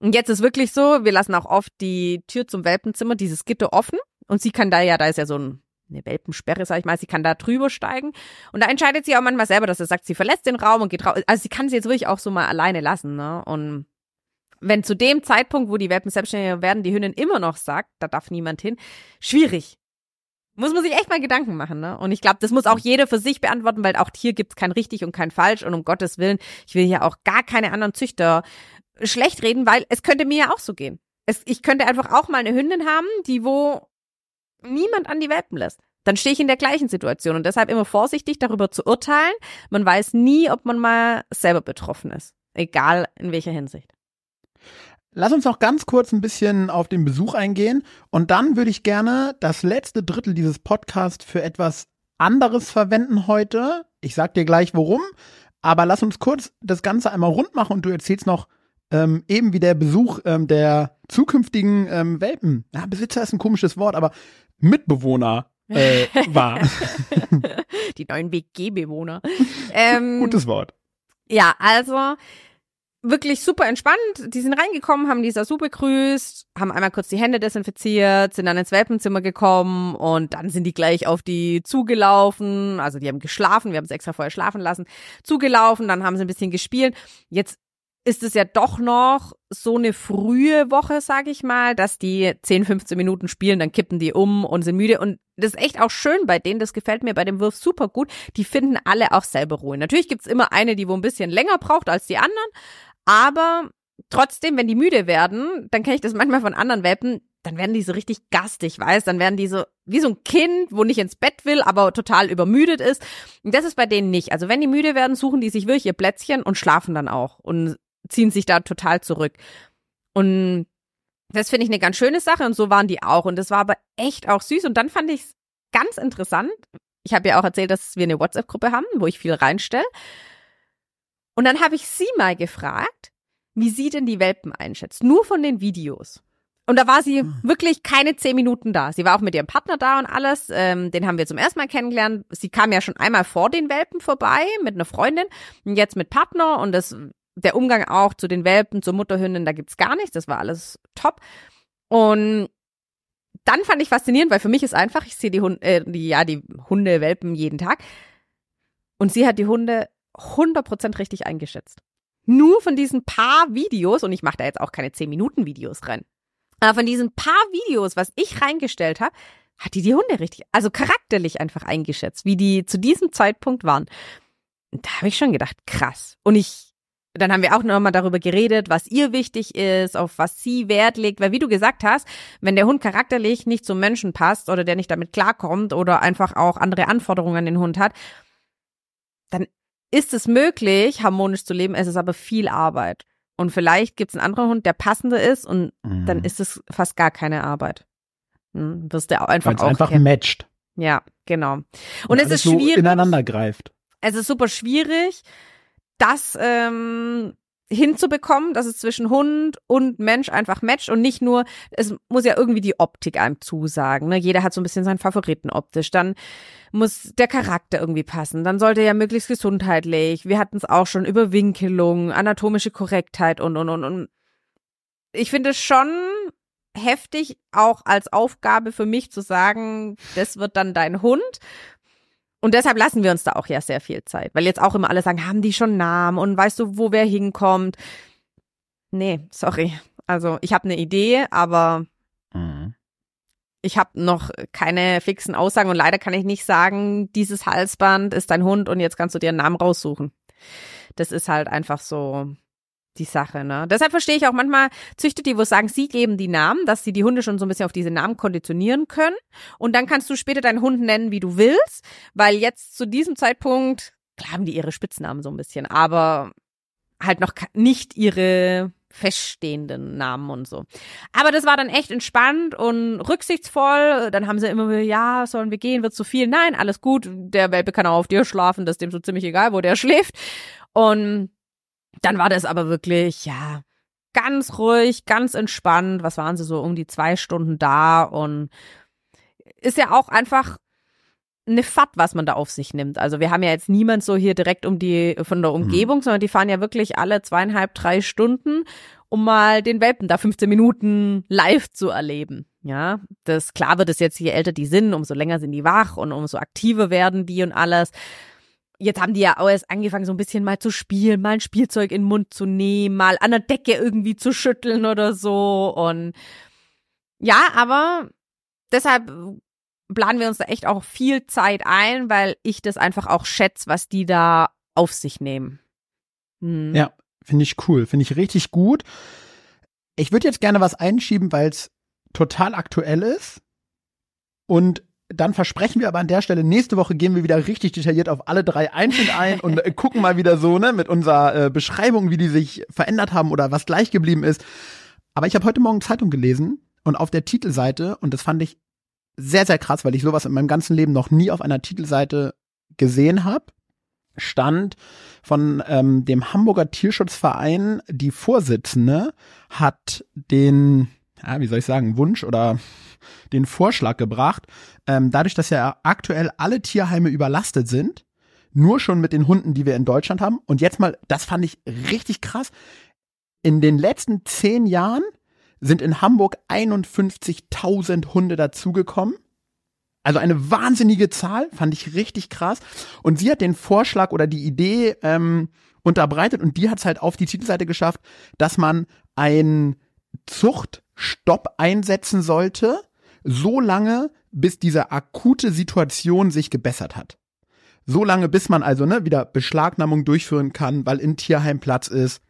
Und jetzt ist wirklich so, wir lassen auch oft die Tür zum Welpenzimmer, dieses Gitter offen und sie kann da ja, da ist ja so ein eine Welpensperre, sag ich mal, sie kann da drüber steigen. Und da entscheidet sie auch manchmal selber, dass sie sagt, sie verlässt den Raum und geht raus. Also sie kann sie jetzt wirklich auch so mal alleine lassen, ne? Und wenn zu dem Zeitpunkt, wo die Welpen selbstständiger werden, die Hündin immer noch sagt, da darf niemand hin, schwierig. Muss man sich echt mal Gedanken machen, ne? Und ich glaube, das muss auch jeder für sich beantworten, weil auch hier gibt's kein richtig und kein falsch. Und um Gottes Willen, ich will hier auch gar keine anderen Züchter schlecht reden, weil es könnte mir ja auch so gehen. Es, ich könnte einfach auch mal eine Hündin haben, die wo niemand an die Welpen lässt, dann stehe ich in der gleichen Situation und deshalb immer vorsichtig darüber zu urteilen. Man weiß nie, ob man mal selber betroffen ist, egal in welcher Hinsicht. Lass uns noch ganz kurz ein bisschen auf den Besuch eingehen und dann würde ich gerne das letzte Drittel dieses Podcasts für etwas anderes verwenden heute. Ich sag dir gleich, warum, aber lass uns kurz das Ganze einmal rund machen und du erzählst noch, Ähm, eben wie der Besuch ähm, der zukünftigen ähm, Welpen. Ja, Besitzer ist ein komisches Wort, aber Mitbewohner äh, war. Die neuen W G-Bewohner. Ähm, Gutes Wort. Ja, also wirklich super entspannt. Die sind reingekommen, haben die Sasu begrüßt, haben einmal kurz die Hände desinfiziert, sind dann ins Welpenzimmer gekommen und dann sind die gleich auf die zugelaufen. Also die haben geschlafen, wir haben es extra vorher schlafen lassen. Zugelaufen, dann haben sie ein bisschen gespielt. Jetzt ist es ja doch noch so eine frühe Woche, sage ich mal, dass die zehn, fünfzehn Minuten spielen, dann kippen die um und sind müde. Und das ist echt auch schön bei denen, das gefällt mir bei dem Wurf super gut. Die finden alle auch selber Ruhe. Natürlich gibt's immer eine, die wo ein bisschen länger braucht als die anderen, aber trotzdem, wenn die müde werden, dann kenne ich das manchmal von anderen Welpen, dann werden die so richtig garstig, weißt, dann werden die so wie so ein Kind, wo nicht ins Bett will, aber total übermüdet ist. Und das ist bei denen nicht. Also wenn die müde werden, suchen die sich wirklich ihr Plätzchen und schlafen dann auch und ziehen sich da total zurück. Und das finde ich eine ganz schöne Sache und so waren die auch. Und das war aber echt auch süß. Und dann fand ich es ganz interessant. Ich habe ja auch erzählt, dass wir eine WhatsApp-Gruppe haben, wo ich viel reinstelle. Und dann habe ich sie mal gefragt, wie sie denn die Welpen einschätzt. Nur von den Videos. Und da war sie wirklich keine zehn Minuten da. Sie war auch mit ihrem Partner da und alles. Ähm, den haben wir zum ersten Mal kennengelernt. Sie kam ja schon einmal vor den Welpen vorbei mit einer Freundin und jetzt mit Partner. Und das, der Umgang auch zu den Welpen, zur Mutterhündin, da gibt's gar nichts. Das war alles top. Und dann fand ich faszinierend, weil für mich ist einfach, ich sehe die Hunde, äh, die, ja, die Hunde, Welpen jeden Tag. Und sie hat die Hunde hundert Prozent richtig eingeschätzt. Nur von diesen paar Videos, und ich mache da jetzt auch keine zehn-Minuten-Videos rein, aber von diesen paar Videos, was ich reingestellt habe, hat die die Hunde richtig, also charakterlich einfach eingeschätzt, wie die zu diesem Zeitpunkt waren. Und da habe ich schon gedacht, krass. Und ich, dann haben wir auch nochmal darüber geredet, was ihr wichtig ist, auf was sie Wert legt. Weil wie du gesagt hast, wenn der Hund charakterlich nicht zum Menschen passt oder der nicht damit klarkommt oder einfach auch andere Anforderungen an den Hund hat, dann ist es möglich, harmonisch zu leben, es ist aber viel Arbeit. Und vielleicht gibt es einen anderen Hund, der passender ist und mhm. dann ist es fast gar keine Arbeit. Hm, wirst du auch einfach Weil's auch einfach kennen. Matcht. Ja, genau. Und, und es ist schwierig. So ineinander greift. Es ist super schwierig, das ähm, hinzubekommen, dass es zwischen Hund und Mensch einfach matcht und nicht nur, es muss ja irgendwie die Optik einem zusagen, ne? Jeder hat so ein bisschen seinen Favoriten optisch, dann muss der Charakter irgendwie passen, dann sollte ja möglichst gesundheitlich, wir hatten es auch schon über Winkelung, anatomische Korrektheit und, und, und, und. Ich finde es schon heftig, auch als Aufgabe für mich zu sagen, das wird dann dein Hund. Und deshalb lassen wir uns da auch ja sehr viel Zeit, weil jetzt auch immer alle sagen, haben die schon Namen und weißt du, wo wer hinkommt? Nee, sorry. Also ich habe eine Idee, aber mhm. ich habe noch keine fixen Aussagen und leider kann ich nicht sagen, dieses Halsband ist dein Hund und jetzt kannst du dir einen Namen raussuchen. Das ist halt einfach so die Sache, ne? Deshalb verstehe ich auch manchmal Züchter, die wo sagen, sie geben die Namen, dass sie die Hunde schon so ein bisschen auf diese Namen konditionieren können und dann kannst du später deinen Hund nennen, wie du willst, weil jetzt zu diesem Zeitpunkt, klar haben die ihre Spitznamen so ein bisschen, aber halt noch nicht ihre feststehenden Namen und so. Aber das war dann echt entspannt und rücksichtsvoll. Dann haben sie immer wieder, ja, sollen wir gehen, wird zu viel? Nein, alles gut, der Welpe kann auch auf dir schlafen, das ist dem so ziemlich egal, wo der schläft. Und dann war das aber wirklich, ja, ganz ruhig, ganz entspannt. Was waren sie so um die zwei Stunden da? Und ist ja auch einfach eine Fahrt, was man da auf sich nimmt. Also wir haben ja jetzt niemand so hier direkt um die von der Umgebung, mhm. sondern die fahren ja wirklich alle zweieinhalb, drei Stunden, um mal den Welpen da fünfzehn Minuten live zu erleben. Ja, das klar wird es jetzt, je älter die sind, umso länger sind die wach und umso aktiver werden die und alles. Jetzt haben die ja auch erst angefangen, so ein bisschen mal zu spielen, mal ein Spielzeug in den Mund zu nehmen, mal an der Decke irgendwie zu schütteln oder so. Und ja, aber deshalb planen wir uns da echt auch viel Zeit ein, weil ich das einfach auch schätze, was die da auf sich nehmen. Hm. Ja, finde ich cool, finde ich richtig gut. Ich würde jetzt gerne was einschieben, weil es total aktuell ist und dann versprechen wir aber an der Stelle, nächste Woche gehen wir wieder richtig detailliert auf alle drei einzeln ein und gucken mal wieder so, ne, mit unserer äh, Beschreibung, wie die sich verändert haben oder was gleich geblieben ist. Aber ich habe heute Morgen Zeitung gelesen und auf der Titelseite, und das fand ich sehr, sehr krass, weil ich sowas in meinem ganzen Leben noch nie auf einer Titelseite gesehen habe, stand von ähm, dem Hamburger Tierschutzverein, die Vorsitzende hat den, ja, wie soll ich sagen, Wunsch oder den Vorschlag gebracht, ähm, dadurch, dass ja aktuell alle Tierheime überlastet sind, nur schon mit den Hunden, die wir in Deutschland haben. Und jetzt mal, das fand ich richtig krass, in den letzten zehn Jahren sind in Hamburg einundfünfzigtausend Hunde dazugekommen. Also eine wahnsinnige Zahl, fand ich richtig krass. Und sie hat den Vorschlag oder die Idee ähm, unterbreitet und die hat es halt auf die Titelseite geschafft, dass man ein Zuchtstopp einsetzen sollte, so lange, bis diese akute Situation sich gebessert hat. So lange, bis man also ne, wieder Beschlagnahmung durchführen kann, weil in Tierheim Platz ist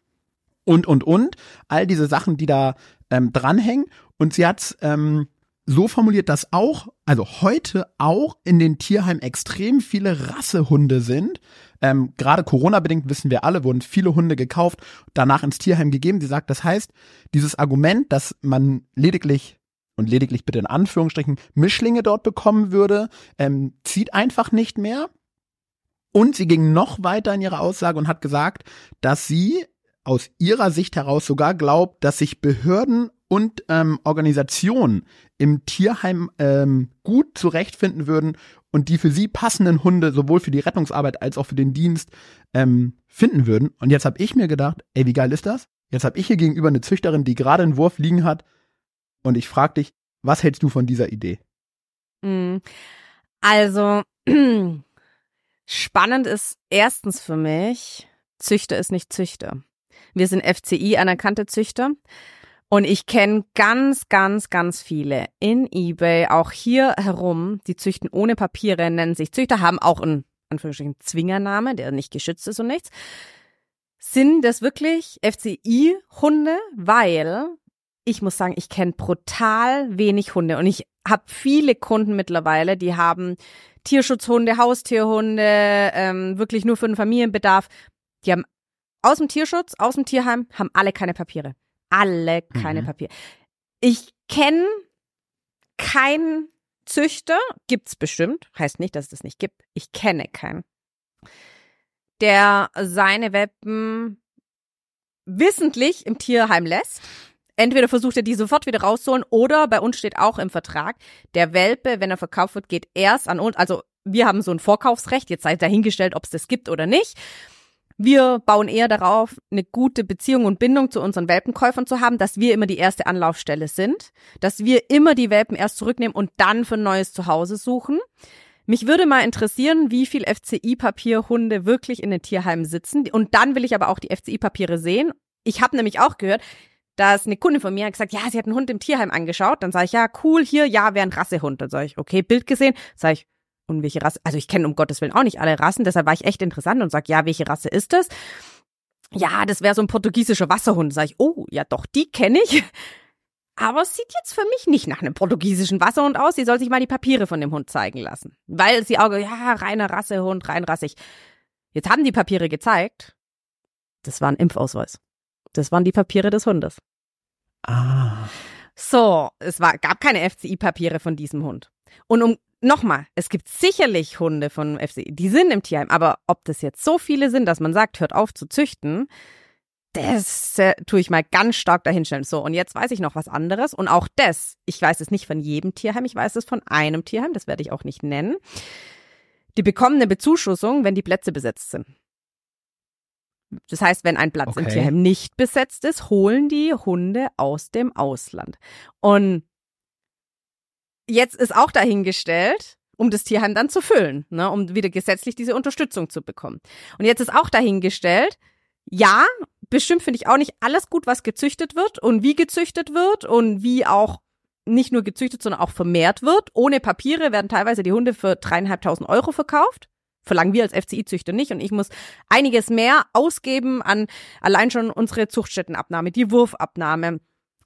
und, und, und. All diese Sachen, die da ähm, dranhängen. Und sie hat es ähm, so formuliert, dass auch, also heute auch in den Tierheimen extrem viele Rassehunde sind. Ähm, gerade Corona-bedingt, wissen wir alle, wurden viele Hunde gekauft, danach ins Tierheim gegeben. Sie sagt, das heißt, dieses Argument, dass man lediglich, und lediglich bitte in Anführungsstrichen, Mischlinge dort bekommen würde, ähm, zieht einfach nicht mehr. Und sie ging noch weiter in ihrer Aussage und hat gesagt, dass sie aus ihrer Sicht heraus sogar glaubt, dass sich Behörden und ähm, Organisationen im Tierheim ähm, gut zurechtfinden würden und die für sie passenden Hunde sowohl für die Rettungsarbeit als auch für den Dienst ähm, finden würden. Und jetzt habe ich mir gedacht, ey, wie geil ist das? Jetzt habe ich hier gegenüber eine Züchterin, die gerade einen Wurf liegen hat, und ich frage dich, was hältst du von dieser Idee? Also, spannend ist erstens für mich, Züchter ist nicht Züchter. Wir sind F C I anerkannte Züchter. Und ich kenne ganz, ganz, ganz viele in eBay, auch hier herum, die züchten ohne Papiere, nennen sich Züchter, haben auch einen, Anführungsstrichen, Zwingername, der nicht geschützt ist und nichts. Sind das wirklich F C I-Hunde? Weil, ich muss sagen, ich kenne brutal wenig Hunde. Und ich habe viele Kunden mittlerweile, die haben Tierschutzhunde, Haustierhunde, ähm, wirklich nur für den Familienbedarf. Die haben aus dem Tierschutz, aus dem Tierheim, haben alle keine Papiere. Alle keine mhm. Papiere. Ich kenne keinen Züchter, gibt's bestimmt, heißt nicht, dass es das nicht gibt. Ich kenne keinen, der seine Welpen wissentlich im Tierheim lässt. Entweder versucht er, die sofort wieder rauszuholen, oder bei uns steht auch im Vertrag, der Welpe, wenn er verkauft wird, geht erst an uns. Also wir haben so ein Vorkaufsrecht, jetzt sei dahingestellt, ob es das gibt oder nicht. Wir bauen eher darauf, eine gute Beziehung und Bindung zu unseren Welpenkäufern zu haben, dass wir immer die erste Anlaufstelle sind, dass wir immer die Welpen erst zurücknehmen und dann für ein neues Zuhause suchen. Mich würde mal interessieren, wie viel F C I-Papierhunde wirklich in den Tierheimen sitzen. Und dann will ich aber auch die F C I-Papiere sehen. Ich habe nämlich auch gehört, dass eine Kundin von mir hat gesagt, ja, sie hat einen Hund im Tierheim angeschaut. Dann sage ich, ja, cool, hier, ja, wäre ein Rassehund. Dann sage ich, okay, Bild gesehen. Sage ich, und welche Rasse, also ich kenne um Gottes Willen auch nicht alle Rassen, deshalb war ich echt interessant und sage, ja, welche Rasse ist das? Ja, das wäre so ein portugiesischer Wasserhund. Sage ich, oh, ja doch, die kenne ich. Aber es sieht jetzt für mich nicht nach einem portugiesischen Wasserhund aus. Sie soll sich mal die Papiere von dem Hund zeigen lassen. Weil sie auch, ja, reiner Rassehund, rein rassig. Jetzt haben die Papiere gezeigt. Das war ein Impfausweis. Das waren die Papiere des Hundes. Ah. So, es war, gab keine F C I-Papiere von diesem Hund. Und um Nochmal, es gibt sicherlich Hunde von F C I, die sind im Tierheim, aber ob das jetzt so viele sind, dass man sagt, hört auf zu züchten, das äh, tue ich mal ganz stark dahinstellen. So, und jetzt weiß ich noch was anderes, und auch das, ich weiß es nicht von jedem Tierheim, ich weiß es von einem Tierheim, das werde ich auch nicht nennen. Die bekommen eine Bezuschussung, wenn die Plätze besetzt sind. Das heißt, wenn ein Platz okay. im Tierheim nicht besetzt ist, holen die Hunde aus dem Ausland. Und jetzt ist auch dahingestellt, um das Tierheim dann zu füllen, ne, um wieder gesetzlich diese Unterstützung zu bekommen. Und jetzt ist auch dahingestellt, ja, bestimmt finde ich auch nicht alles gut, was gezüchtet wird und wie gezüchtet wird und wie auch nicht nur gezüchtet, sondern auch vermehrt wird. Ohne Papiere werden teilweise die Hunde für dreieinhalbtausend Euro verkauft. Verlangen wir als F C I-Züchter nicht, und ich muss einiges mehr ausgeben an allein schon unsere Zuchtstättenabnahme, die Wurfabnahme.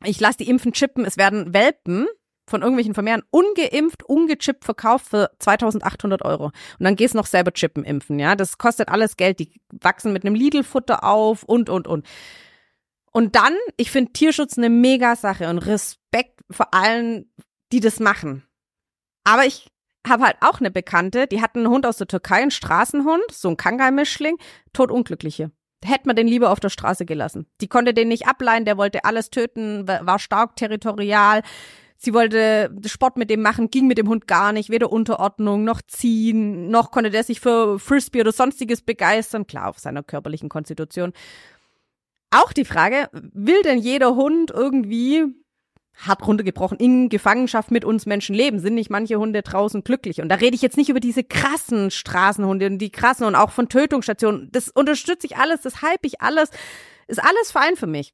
Ich lasse die Impfen chippen, es werden Welpen von irgendwelchen Vermehrern ungeimpft, ungechippt verkauft für zweitausendachthundert Euro. Und dann gehst du noch selber chippen, impfen, ja. Das kostet alles Geld. Die wachsen mit einem Lidl-Futter auf und, und, und. Und dann, ich finde Tierschutz eine mega Sache und Respekt vor allen, die das machen. Aber ich habe halt auch eine Bekannte, die hat einen Hund aus der Türkei, einen Straßenhund, so ein Kangal-Mischling, todunglückliche. Hätte man den lieber auf der Straße gelassen. Die konnte den nicht ableihen, der wollte alles töten, war stark territorial. Sie wollte Sport mit dem machen, ging mit dem Hund gar nicht, weder Unterordnung noch ziehen, noch konnte der sich für Frisbee oder Sonstiges begeistern, klar, auf seiner körperlichen Konstitution. Auch die Frage, will denn jeder Hund irgendwie, hart runtergebrochen, in Gefangenschaft mit uns Menschen leben? Sind nicht manche Hunde draußen glücklich? Und da rede ich jetzt nicht über diese krassen Straßenhunde und die krassen und auch von Tötungsstationen. Das unterstütze ich alles, das hype ich alles, ist alles fein für mich.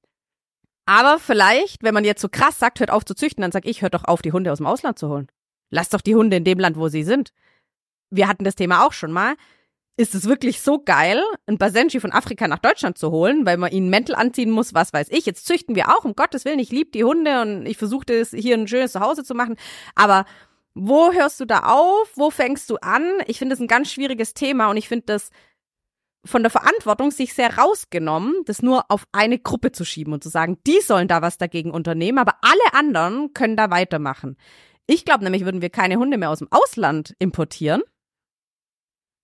Aber vielleicht, wenn man jetzt so krass sagt, hört auf zu züchten, dann sag ich, hört doch auf, die Hunde aus dem Ausland zu holen. Lasst doch die Hunde in dem Land, wo sie sind. Wir hatten das Thema auch schon mal. Ist es wirklich so geil, einen Basenji von Afrika nach Deutschland zu holen, weil man ihnen Mäntel anziehen muss, was weiß ich. Jetzt züchten wir auch, um Gottes Willen, ich liebe die Hunde und ich versuchte es, hier ein schönes Zuhause zu machen. Aber wo hörst du da auf? Wo fängst du an? Ich finde das ein ganz schwieriges Thema, und ich finde das von der Verantwortung sich sehr rausgenommen, das nur auf eine Gruppe zu schieben und zu sagen, die sollen da was dagegen unternehmen, aber alle anderen können da weitermachen. Ich glaube nämlich, würden wir keine Hunde mehr aus dem Ausland importieren,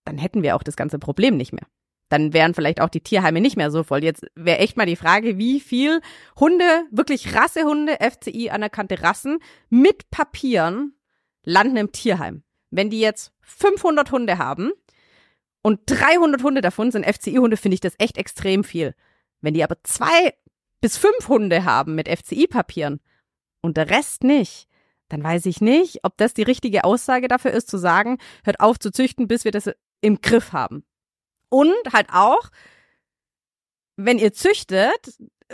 dann hätten wir auch das ganze Problem nicht mehr. Dann wären vielleicht auch die Tierheime nicht mehr so voll. Jetzt wäre echt mal die Frage, wie viel Hunde, wirklich Rassehunde, F C I anerkannte Rassen, mit Papieren landen im Tierheim. Wenn die jetzt fünfhundert Hunde haben und dreihundert Hunde davon sind F C I-Hunde, finde ich das echt extrem viel. Wenn die aber zwei bis fünf Hunde haben mit F C I-Papieren und der Rest nicht, dann weiß ich nicht, ob das die richtige Aussage dafür ist, zu sagen, hört auf zu züchten, bis wir das im Griff haben. Und halt auch, wenn ihr züchtet,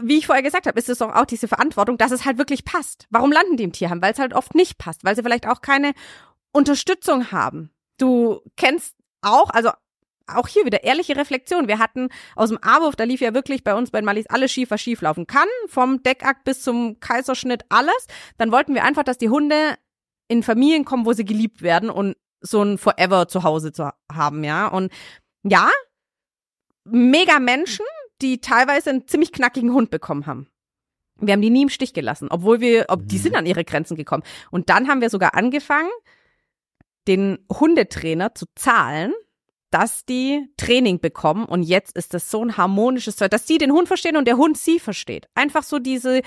wie ich vorher gesagt habe, ist es doch auch diese Verantwortung, dass es halt wirklich passt. Warum landen die im Tierheim? Weil es halt oft nicht passt, weil sie vielleicht auch keine Unterstützung haben. Du kennst auch, also auch hier wieder ehrliche Reflexion. Wir hatten aus dem A-Wurf, da lief ja wirklich bei uns bei den Malis alles schief, was schief laufen kann. Vom Deckakt bis zum Kaiserschnitt alles. Dann wollten wir einfach, dass die Hunde in Familien kommen, wo sie geliebt werden und so ein Forever zu Hause zu haben, ja. Und ja, mega Menschen, die teilweise einen ziemlich knackigen Hund bekommen haben. Wir haben die nie im Stich gelassen, obwohl wir, ob die sind an ihre Grenzen gekommen. Und dann haben wir sogar angefangen, den Hundetrainer zu zahlen, dass die Training bekommen. Und jetzt ist das so ein harmonisches Zeug, dass sie den Hund verstehen und der Hund sie versteht. Einfach so diese,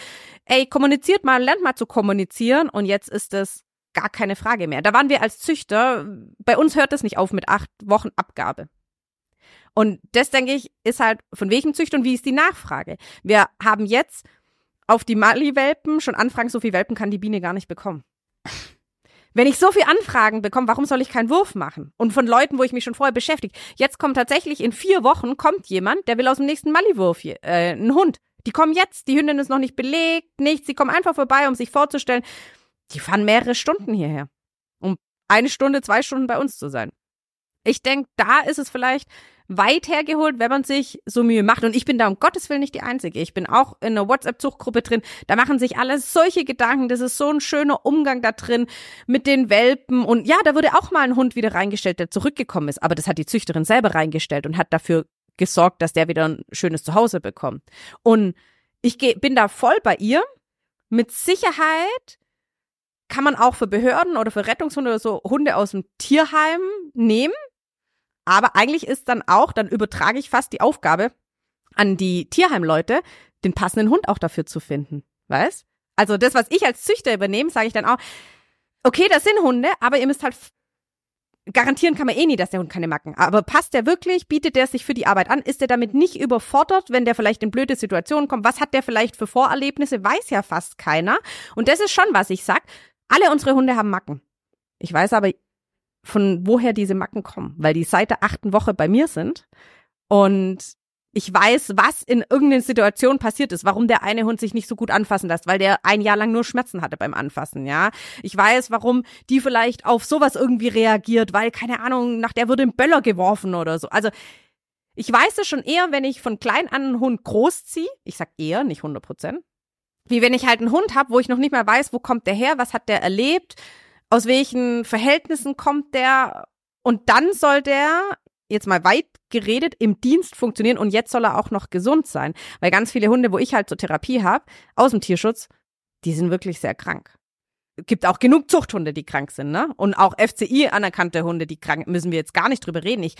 ey, kommuniziert mal, lernt mal zu kommunizieren. Und jetzt ist das gar keine Frage mehr. Da waren wir als Züchter, bei uns hört das nicht auf mit acht Wochen Abgabe. Und das, denke ich, ist halt, von welchem Züchter und wie ist die Nachfrage? Wir haben jetzt auf die Mali-Welpen schon Anfragen, so viel Welpen kann die Biene gar nicht bekommen. Wenn ich so viel Anfragen bekomme, warum soll ich keinen Wurf machen? Und von Leuten, wo ich mich schon vorher beschäftige. Jetzt kommt tatsächlich in vier Wochen kommt jemand, der will aus dem nächsten Mali-Wurf äh, einen Hund. Die kommen jetzt, die Hündin ist noch nicht belegt, nichts. Die kommen einfach vorbei, um sich vorzustellen. Die fahren mehrere Stunden hierher, um eine Stunde, zwei Stunden bei uns zu sein. Ich denke, da ist es vielleicht weit hergeholt, wenn man sich so Mühe macht. Und ich bin da um Gottes Willen nicht die Einzige. Ich bin auch in einer WhatsApp-Zuchtgruppe drin. Da machen sich alle solche Gedanken. Das ist so ein schöner Umgang da drin mit den Welpen. Und ja, da wurde auch mal ein Hund wieder reingestellt, der zurückgekommen ist. Aber das hat die Züchterin selber reingestellt und hat dafür gesorgt, dass der wieder ein schönes Zuhause bekommt. Und ich geh, bin da voll bei ihr. Mit Sicherheit kann man auch für Behörden oder für Rettungshunde oder so Hunde aus dem Tierheim nehmen. Aber eigentlich ist dann auch, dann übertrage ich fast die Aufgabe an die Tierheimleute, den passenden Hund auch dafür zu finden, weißt? Also das, was ich als Züchter übernehme, sage ich dann auch, okay, das sind Hunde, aber ihr müsst halt, garantieren kann man eh nie, dass der Hund keine Macken, aber passt der wirklich, bietet der sich für die Arbeit an, ist der damit nicht überfordert, wenn der vielleicht in blöde Situationen kommt, was hat der vielleicht für Vorerlebnisse, weiß ja fast keiner. Und das ist schon, was ich sag, alle unsere Hunde haben Macken. Ich weiß aber, von woher diese Macken kommen, weil die seit der achten Woche bei mir sind und ich weiß, was in irgendeiner Situation passiert ist, warum der eine Hund sich nicht so gut anfassen lässt, weil der ein Jahr lang nur Schmerzen hatte beim Anfassen, ja. Ich weiß, warum die vielleicht auf sowas irgendwie reagiert, weil, keine Ahnung, nach der würde ein Böller geworfen oder so. Also ich weiß es schon eher, wenn ich von klein an einen Hund großziehe, ich sag eher, nicht hundert Prozent, wie wenn ich halt einen Hund habe, wo ich noch nicht mal weiß, wo kommt der her, was hat der erlebt, aus welchen Verhältnissen kommt der? Und dann soll der, jetzt mal weit geredet, im Dienst funktionieren und jetzt soll er auch noch gesund sein. Weil ganz viele Hunde, wo ich halt zur Therapie habe, aus dem Tierschutz, die sind wirklich sehr krank. Es gibt auch genug Zuchthunde, die krank sind, ne? Und auch F C I-anerkannte Hunde, die krank sind, müssen wir jetzt gar nicht drüber reden. Ich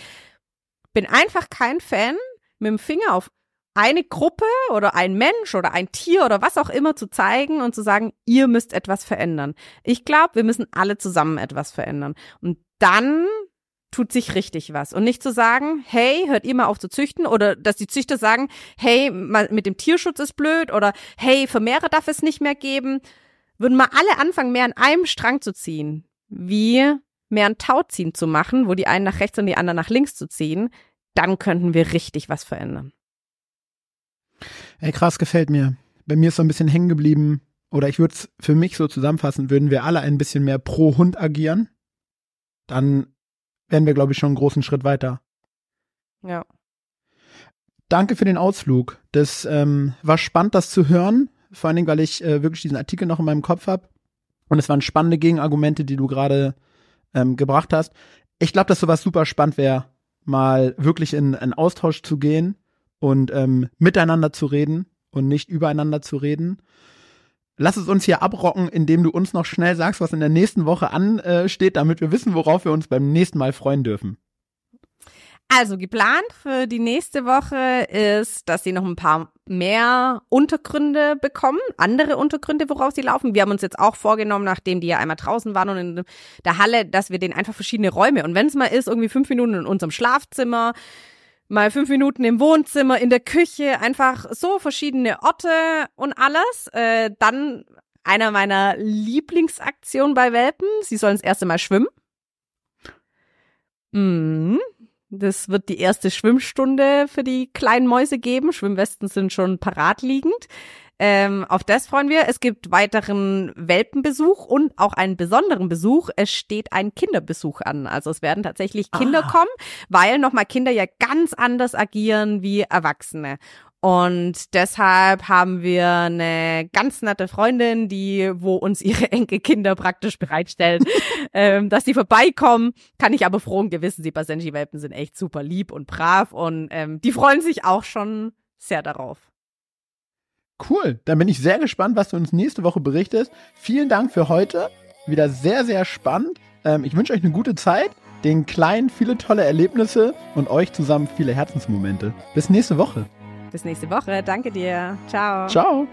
bin einfach kein Fan, mit dem Finger auf eine Gruppe oder ein Mensch oder ein Tier oder was auch immer zu zeigen und zu sagen, ihr müsst etwas verändern. Ich glaube, wir müssen alle zusammen etwas verändern. Und dann tut sich richtig was. Und nicht zu sagen, hey, hört ihr mal auf zu züchten oder dass die Züchter sagen, hey, mit dem Tierschutz ist blöd oder hey, Vermehrer darf es nicht mehr geben. Würden mal alle anfangen, mehr an einem Strang zu ziehen, wie mehr ein Tauziehen zu machen, wo die einen nach rechts und die anderen nach links zu ziehen, dann könnten wir richtig was verändern. Ey, krass, gefällt mir. Bei mir ist so ein bisschen hängen geblieben, oder ich würde es für mich so zusammenfassen, würden wir alle ein bisschen mehr pro Hund agieren, dann wären wir, glaube ich, schon einen großen Schritt weiter. Ja. Danke für den Ausflug. Das ähm, war spannend, das zu hören, vor allen Dingen, weil ich äh, wirklich diesen Artikel noch in meinem Kopf habe und es waren spannende Gegenargumente, die du gerade ähm, gebracht hast. Ich glaube, dass sowas super spannend wäre, mal wirklich in einen Austausch zu gehen. Und ähm, miteinander zu reden und nicht übereinander zu reden. Lass es uns hier abrocken, indem du uns noch schnell sagst, was in der nächsten Woche ansteht, damit wir wissen, worauf wir uns beim nächsten Mal freuen dürfen. Also geplant für die nächste Woche ist, dass sie noch ein paar mehr Untergründe bekommen, andere Untergründe, worauf sie laufen. Wir haben uns jetzt auch vorgenommen, nachdem die ja einmal draußen waren und in der Halle, dass wir denen einfach verschiedene Räume, und wenn es mal ist, irgendwie fünf Minuten in unserem Schlafzimmer, mal fünf Minuten im Wohnzimmer, in der Küche, einfach so verschiedene Orte und alles. Äh, dann einer meiner Lieblingsaktionen bei Welpen, sie sollen das erste Mal schwimmen. Mhm. Das wird die erste Schwimmstunde für die kleinen Mäuse geben. Schwimmwesten sind schon parat liegend. Ähm, auf das freuen wir. Es gibt weiteren Welpenbesuch und auch einen besonderen Besuch. Es steht ein Kinderbesuch an. Also es werden tatsächlich Kinder ah. kommen, weil nochmal Kinder ja ganz anders agieren wie Erwachsene. Und deshalb haben wir eine ganz nette Freundin, die, wo uns ihre Enkelkinder praktisch bereitstellen, ähm, dass die vorbeikommen. Kann ich aber frohen Gewissen, die Basenji-Welpen sind echt super lieb und brav und ähm, die freuen sich auch schon sehr darauf. Cool, dann bin ich sehr gespannt, was du uns nächste Woche berichtest. Vielen Dank für heute, wieder sehr, sehr spannend. Ähm, ich wünsche euch eine gute Zeit, den Kleinen viele tolle Erlebnisse und euch zusammen viele Herzensmomente. Bis nächste Woche. Bis nächste Woche. Danke dir. Ciao. Ciao.